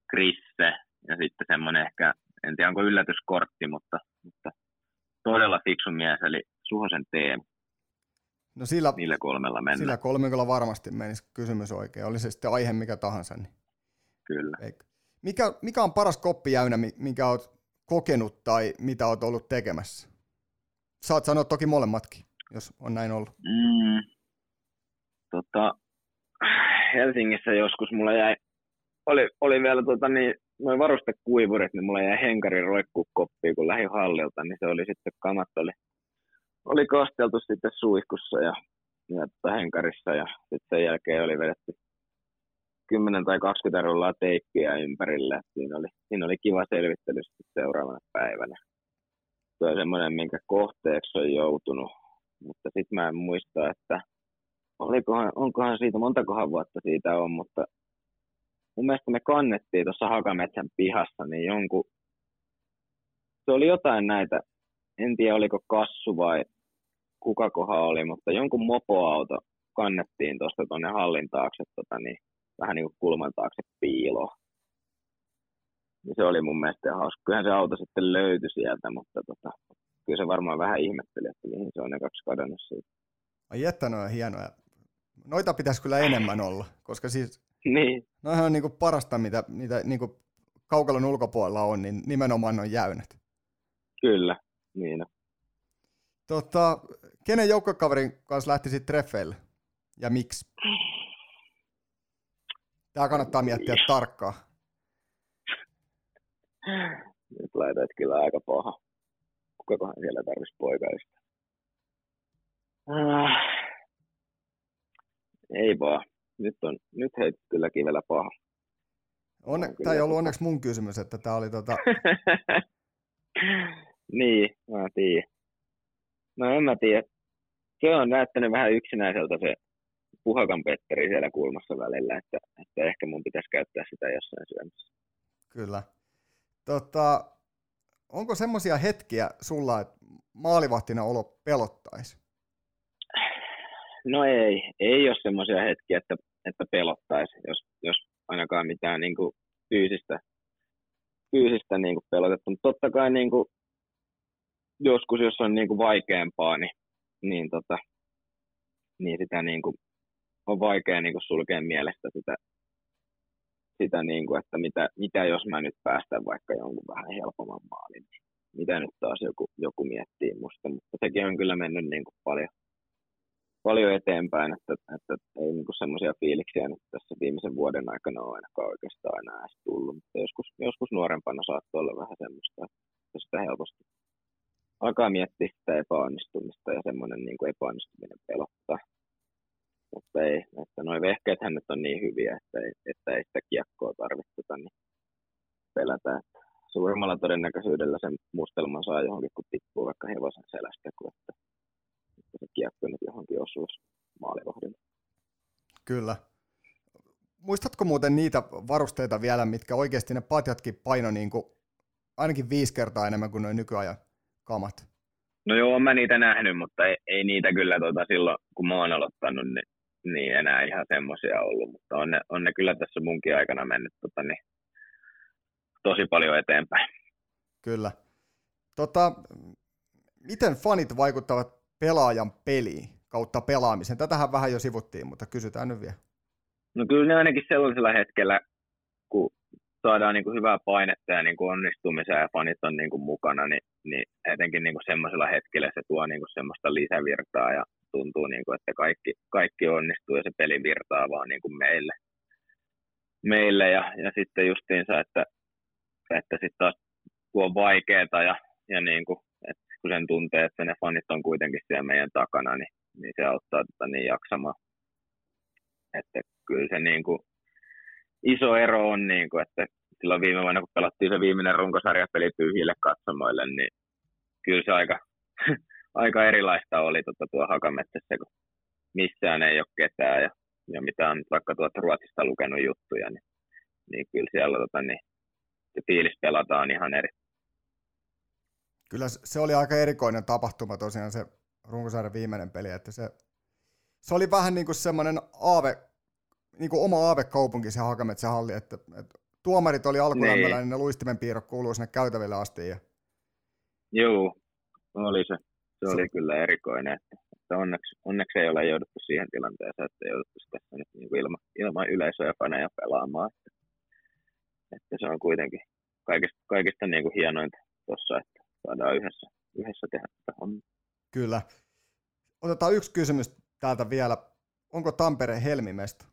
Krisse ja sitten semmoinen ehkä, en tiedä onko yllätyskortti, mutta, mutta todella fiksu mies, eli Suhasen Teemu. No sillä, niillä kolmella mennään. Sillä kolmella varmasti menisi kysymys oikein, oli se sitten aihe mikä tahansa. Niin. Kyllä. Mikä, mikä on paras koppijäynä, minkä olet kokenut tai mitä olet ollut tekemässä? Saat sanoa toki molemmatkin, jos on näin ollut. Mm, tota, Helsingissä joskus mulla jäi, oli, oli vielä tota niin, noin varustekuivurit, niin mulla jäi henkari roikkuu koppiin, kun lähdin hallilta, niin se oli sitten kamat oli, oli kasteltu sitten suihkussa ja, ja tota henkarissa ja sitten sen jälkeen oli vedetty kymmenen tai kaksikymmentä rullaa teippiä ympärillä. Siinä oli, siinä oli kiva selvittely seuraavana päivänä. Se on semmoinen, minkä kohteeksi on joutunut. Mutta sitten mä en muista, että olikohan, onkohan siitä, montakohan vuotta siitä on, mutta mun mielestä me kannettiin tuossa Hakametsän pihassa, niin jonkun, se oli jotain näitä, en tiedä oliko kassu vai kuka kohan oli, mutta jonkun mopoauto kannettiin tuosta tuonne hallin taakse, tota niin, vähän niin kuin kulman taakse piiloon. Ja se oli mun mielestä hauska. Kyllähän se auto sitten löytyi sieltä, mutta tota, kyllä se varmaan vähän ihmetteli, että mihin se on ne kaksi kadonnut siitä. Ai että noja hienoja. Noita pitäisi kyllä enemmän olla, koska siis niin. Noihän on niin kuin parasta, mitä, mitä niin kuin kaukalon ulkopuolella on, niin nimenomaan on jäynät. Kyllä, niin on. Tota, kenen joukkokaverin kanssa lähtisit treffeille ja miksi? Tämä kannattaa miettiä tarkkaan. Nyt laitat kyllä aika paha. Kukakohan siellä tarvitsisi poikaista? Ah. Ei vaan. Nyt, on, nyt heitit kyllä kivellä paha. Onne, on tämä ei ollut onneksi mun kysymys, että tämä oli tota... niin, mä tiedän. No en mä tiedä. Se on näyttänyt vähän yksinäiseltä se Puhakan Petteri siellä kulmassa välillä, että, että ehkä mun pitäisi käyttää sitä jossain syömässä. Kyllä. Tota, onko semmoisia hetkiä sulla, että maalivahtina olo pelottaisi? No ei. Ei ole semmoisia hetkiä, että, että pelottaisi, jos, jos ainakaan mitään niin kuin fyysistä, fyysistä niin kuin pelotettu. Mutta totta kai niin kuin, joskus, jos on niin kuin vaikeampaa, niin, niin, tota, niin sitä... Niin kuin, on vaikea niin kuin sulkea mielestä sitä, sitä niin kuin, että mitä, mitä jos mä nyt päästän vaikka jonkun vähän helpomman maalin, niin mitä nyt taas joku, joku miettii musta. Mutta sekin on kyllä mennyt niin kuin paljon, paljon eteenpäin, että, että ei niin kuin semmoisia fiiliksiä nyt tässä viimeisen vuoden aikana ole ainakaan oikeastaan enää edes tullut. Mutta joskus, joskus nuorempana saattoi olla vähän semmoista, että sitä helposti alkaa miettiä sitä epäonnistumista ja semmoinen niin kuin epäonnistuminen pelottaa. mutta ei, että nuo vehkeethän nyt on niin hyviä, että ei, että ei sitä kiekkoa tarvitse, niin pelätään. Suurimmalla todennäköisyydellä sen mustelman saa johonkin, kun tippuu vaikka hevosen selästä, kun että, että se kiekko nyt johonkin osuus maalivahdille. Kyllä. Muistatko muuten niitä varusteita vielä, mitkä oikeasti ne patjatkin paino niin kuin ainakin viisi kertaa enemmän kuin nuo nykyajan kamat? No joo, olen mä niitä nähnyt, mutta ei, ei niitä kyllä tota, silloin, kun mä oon aloittanut, niin, niin enää ihan semmoisia ollut. Mutta on ne, on ne kyllä tässä munkin aikana mennyt tota, niin, tosi paljon eteenpäin. Kyllä. Tota, miten fanit vaikuttavat pelaajan peliin kautta pelaamiseen? Tätähän vähän jo sivuttiin, mutta kysytään nyt vielä. No kyllä ne ainakin sellaisella hetkellä, kun saadaan niin kuin hyvää painetta ja niin kuin onnistumisia ja fanit on niin kuin mukana, niin, niin etenkin niin kuin semmoisella hetkellä se tuo niin kuin semmoista lisävirtaa ja tuntuu, niin kuin, että kaikki, kaikki onnistuu ja se peli virtaa vaan niin kuin meille. meille. Ja, ja sitten justiinsa, että, että sitten taas tuo on vaikeaa ja, ja niin kuin, että kun sen tuntee, että ne fanit on kuitenkin siellä meidän takana, niin, niin se auttaa tätä niin jaksamaan. Että kyllä se niin kuin iso ero on, niin kuin, että silloin viime vuonna, kun pelattiin se viimeinen runkosarjapeli tyhjille katsomoille, niin kyllä se aika, aika erilaista oli tuota, tuo Hakametsässä, kun missään ei ole ketään ja, ja mitä on vaikka tuolta Ruotsista lukenut juttuja, niin, niin kyllä siellä tuota, niin, se fiilis pelataan ihan eri. Kyllä se oli aika erikoinen tapahtuma tosiaan se runkosarjan viimeinen peli, että se Se oli vähän niin kuin semmoinen aave, niin kuin oma aavekaupunki se Hakametsän halli, että, että tuomarit oli alkulämmöllä, niin ne luistimen piirrot kuului sinne käytäville asti. Ja... Joo, oli se. Se oli se... kyllä erikoinen. Että onneksi, onneksi ei ole jouduttu siihen tilanteeseen, että jouduttaisiin tässä nyt niin kuin ilman, ilman yleisöä faneja pelaamaan. Että, että se on kuitenkin kaikista, kaikista niin kuin hienointa tuossa, että saadaan yhdessä, yhdessä tehdä tätä hommaa. Kyllä. Otetaan yksi kysymys täältä vielä. Onko Tampere helmimesta?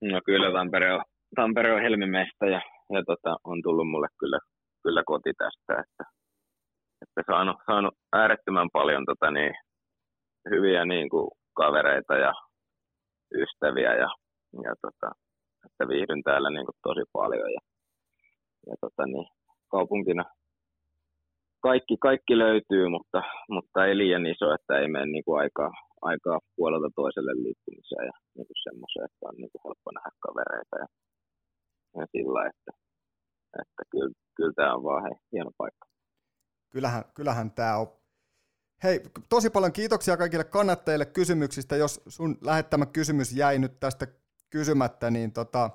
No kyllä Tampere on, Tampere on helmimesta ja, ja tota, on tullut mulle kyllä, kyllä koti tästä. Että, että saanut, saanut äärettömän paljon tota, niin, hyviä niin kuin, kavereita ja ystäviä ja, ja tota, että viihdyn täällä niin kuin, tosi paljon. Ja, ja, tota, niin, kaupunkina kaikki, kaikki löytyy, mutta, mutta ei liian iso, että ei mene niin kuin, aikaa. aikaa puolelta toiselle liikkumiseen ja niinku semmoiseen, että on niinku helppo nähdä kavereita ja, ja sillä, että, että kyllä, kyllä tämä on vaan hei, hieno paikka. Kyllähän, kyllähän tämä on. Hei, tosi paljon kiitoksia kaikille kannattajille kysymyksistä. Jos sun lähettämä kysymys jäi nyt tästä kysymättä, niin tota,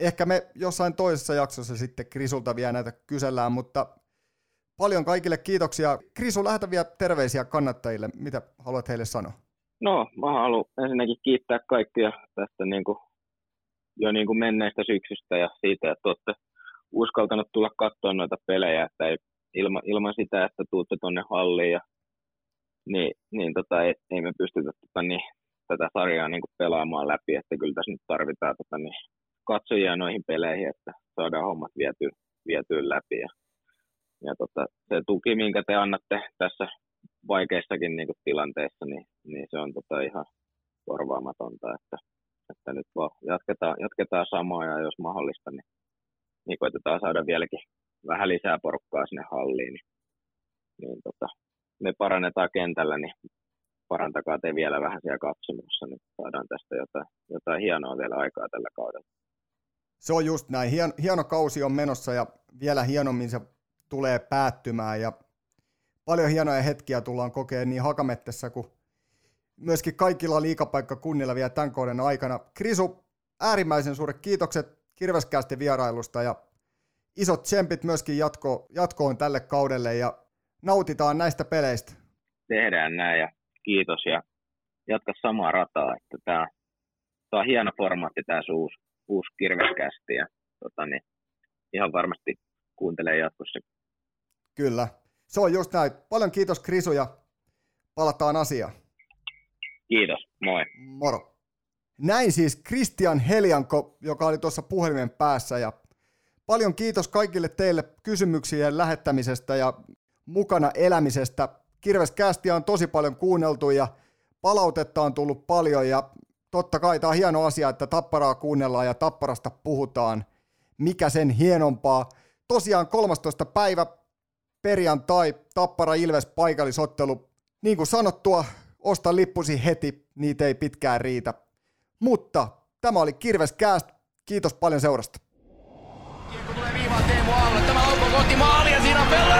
ehkä me jossain toisessa jaksossa sitten Krisulta vielä näitä kysellään, mutta paljon kaikille kiitoksia. Krisu, lähetä vielä terveisiä kannattajille. Mitä haluat heille sanoa? No, mä haluan ensinnäkin kiittää kaikkia tästä niin kuin, jo niin kuin menneistä syksystä ja siitä, että olette uskaltanut tulla katsoa noita pelejä. Että ei, ilma, ilman sitä, että tuutte tuonne halliin, ja, niin, niin tota, ei, ei me pystytä tota, niin, tätä sarjaa niin kuin pelaamaan läpi. Että kyllä tässä nyt tarvitaan tota, niin, katsojia noihin peleihin, että saadaan hommat vietyä, vietyä läpi. Ja, Ja tota, se tuki, minkä te annatte tässä vaikeissakin niin kuin tilanteissa, niin, niin se on tota ihan korvaamatonta, että, että nyt vaan jatketaan, jatketaan samaa ja jos mahdollista, niin, niin koitetaan saada vieläkin vähän lisää porukkaa sinne halliin. Niin, niin tota, me parannetaan kentällä, niin parantakaa te vielä vähän siellä katsomussa, niin saadaan tästä jotain, jotain hienoa vielä aikaa tällä kaudella. Se on just näin. Hieno, hieno kausi on menossa ja vielä hienommin se tulee päättymään ja paljon hienoja hetkiä tullaan kokemaan niin Hakamettässä kuin myöskin kaikilla liigapaikkakunnilla vielä tämän kauden aikana. Krisu, äärimmäisen suuret kiitokset Kirvescastin vierailusta ja isot tsempit myöskin jatko, jatkoon tälle kaudelle ja nautitaan näistä peleistä. Tehdään näin ja kiitos ja jatka samaa rataa, että tämä, tämä on hieno formaatti tämä uusi, uusi Kirvescast ja tota niin, ihan varmasti kuuntelee jatkossa. Kyllä. Se on just näin. Paljon kiitos Krisu ja palataan asiaan. Kiitos. Moi. Moro. Näin siis Kristian Heljanko, joka oli tuossa puhelimen päässä. Ja paljon kiitos kaikille teille kysymyksien lähettämisestä ja mukana elämisestä. Kirvescastia on tosi paljon kuunneltu ja Palautetta on tullut paljon ja totta kai tämä on hieno asia, että Tapparaa kuunnellaan ja Tapparasta puhutaan. Mikä sen hienompaa. Tosiaan kolmastoista päivä perjantai Tappara Ilves paikallisottelu. Niin kuin sanottua, osta lippusi heti, niitä ei pitkään riitä. Mutta tämä oli Kirvescast. Kiitos paljon seurasta. Kiekko tulee viivaan Teemu alle. Tämä alkoi kohti maali ja siinä on Peltola.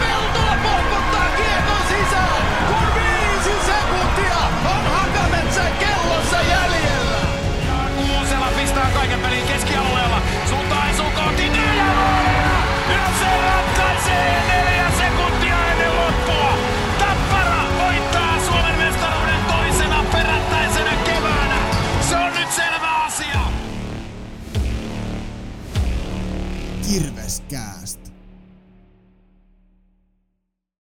Peltola pompottaa kiekon sisään, kun viisi sekuntia on Hakametsän kellossa jäljellä. Ja Kuusela pistää kaiken pelin keskialueella. Suuntaan ei sun kohti neljä! Ja se ratkaisee neljä sekuntia ennen loppua. Tappara voittaa Suomen mestaruuden toisena perättäisenä keväänä. Se on nyt selvä asia. Kirveskää.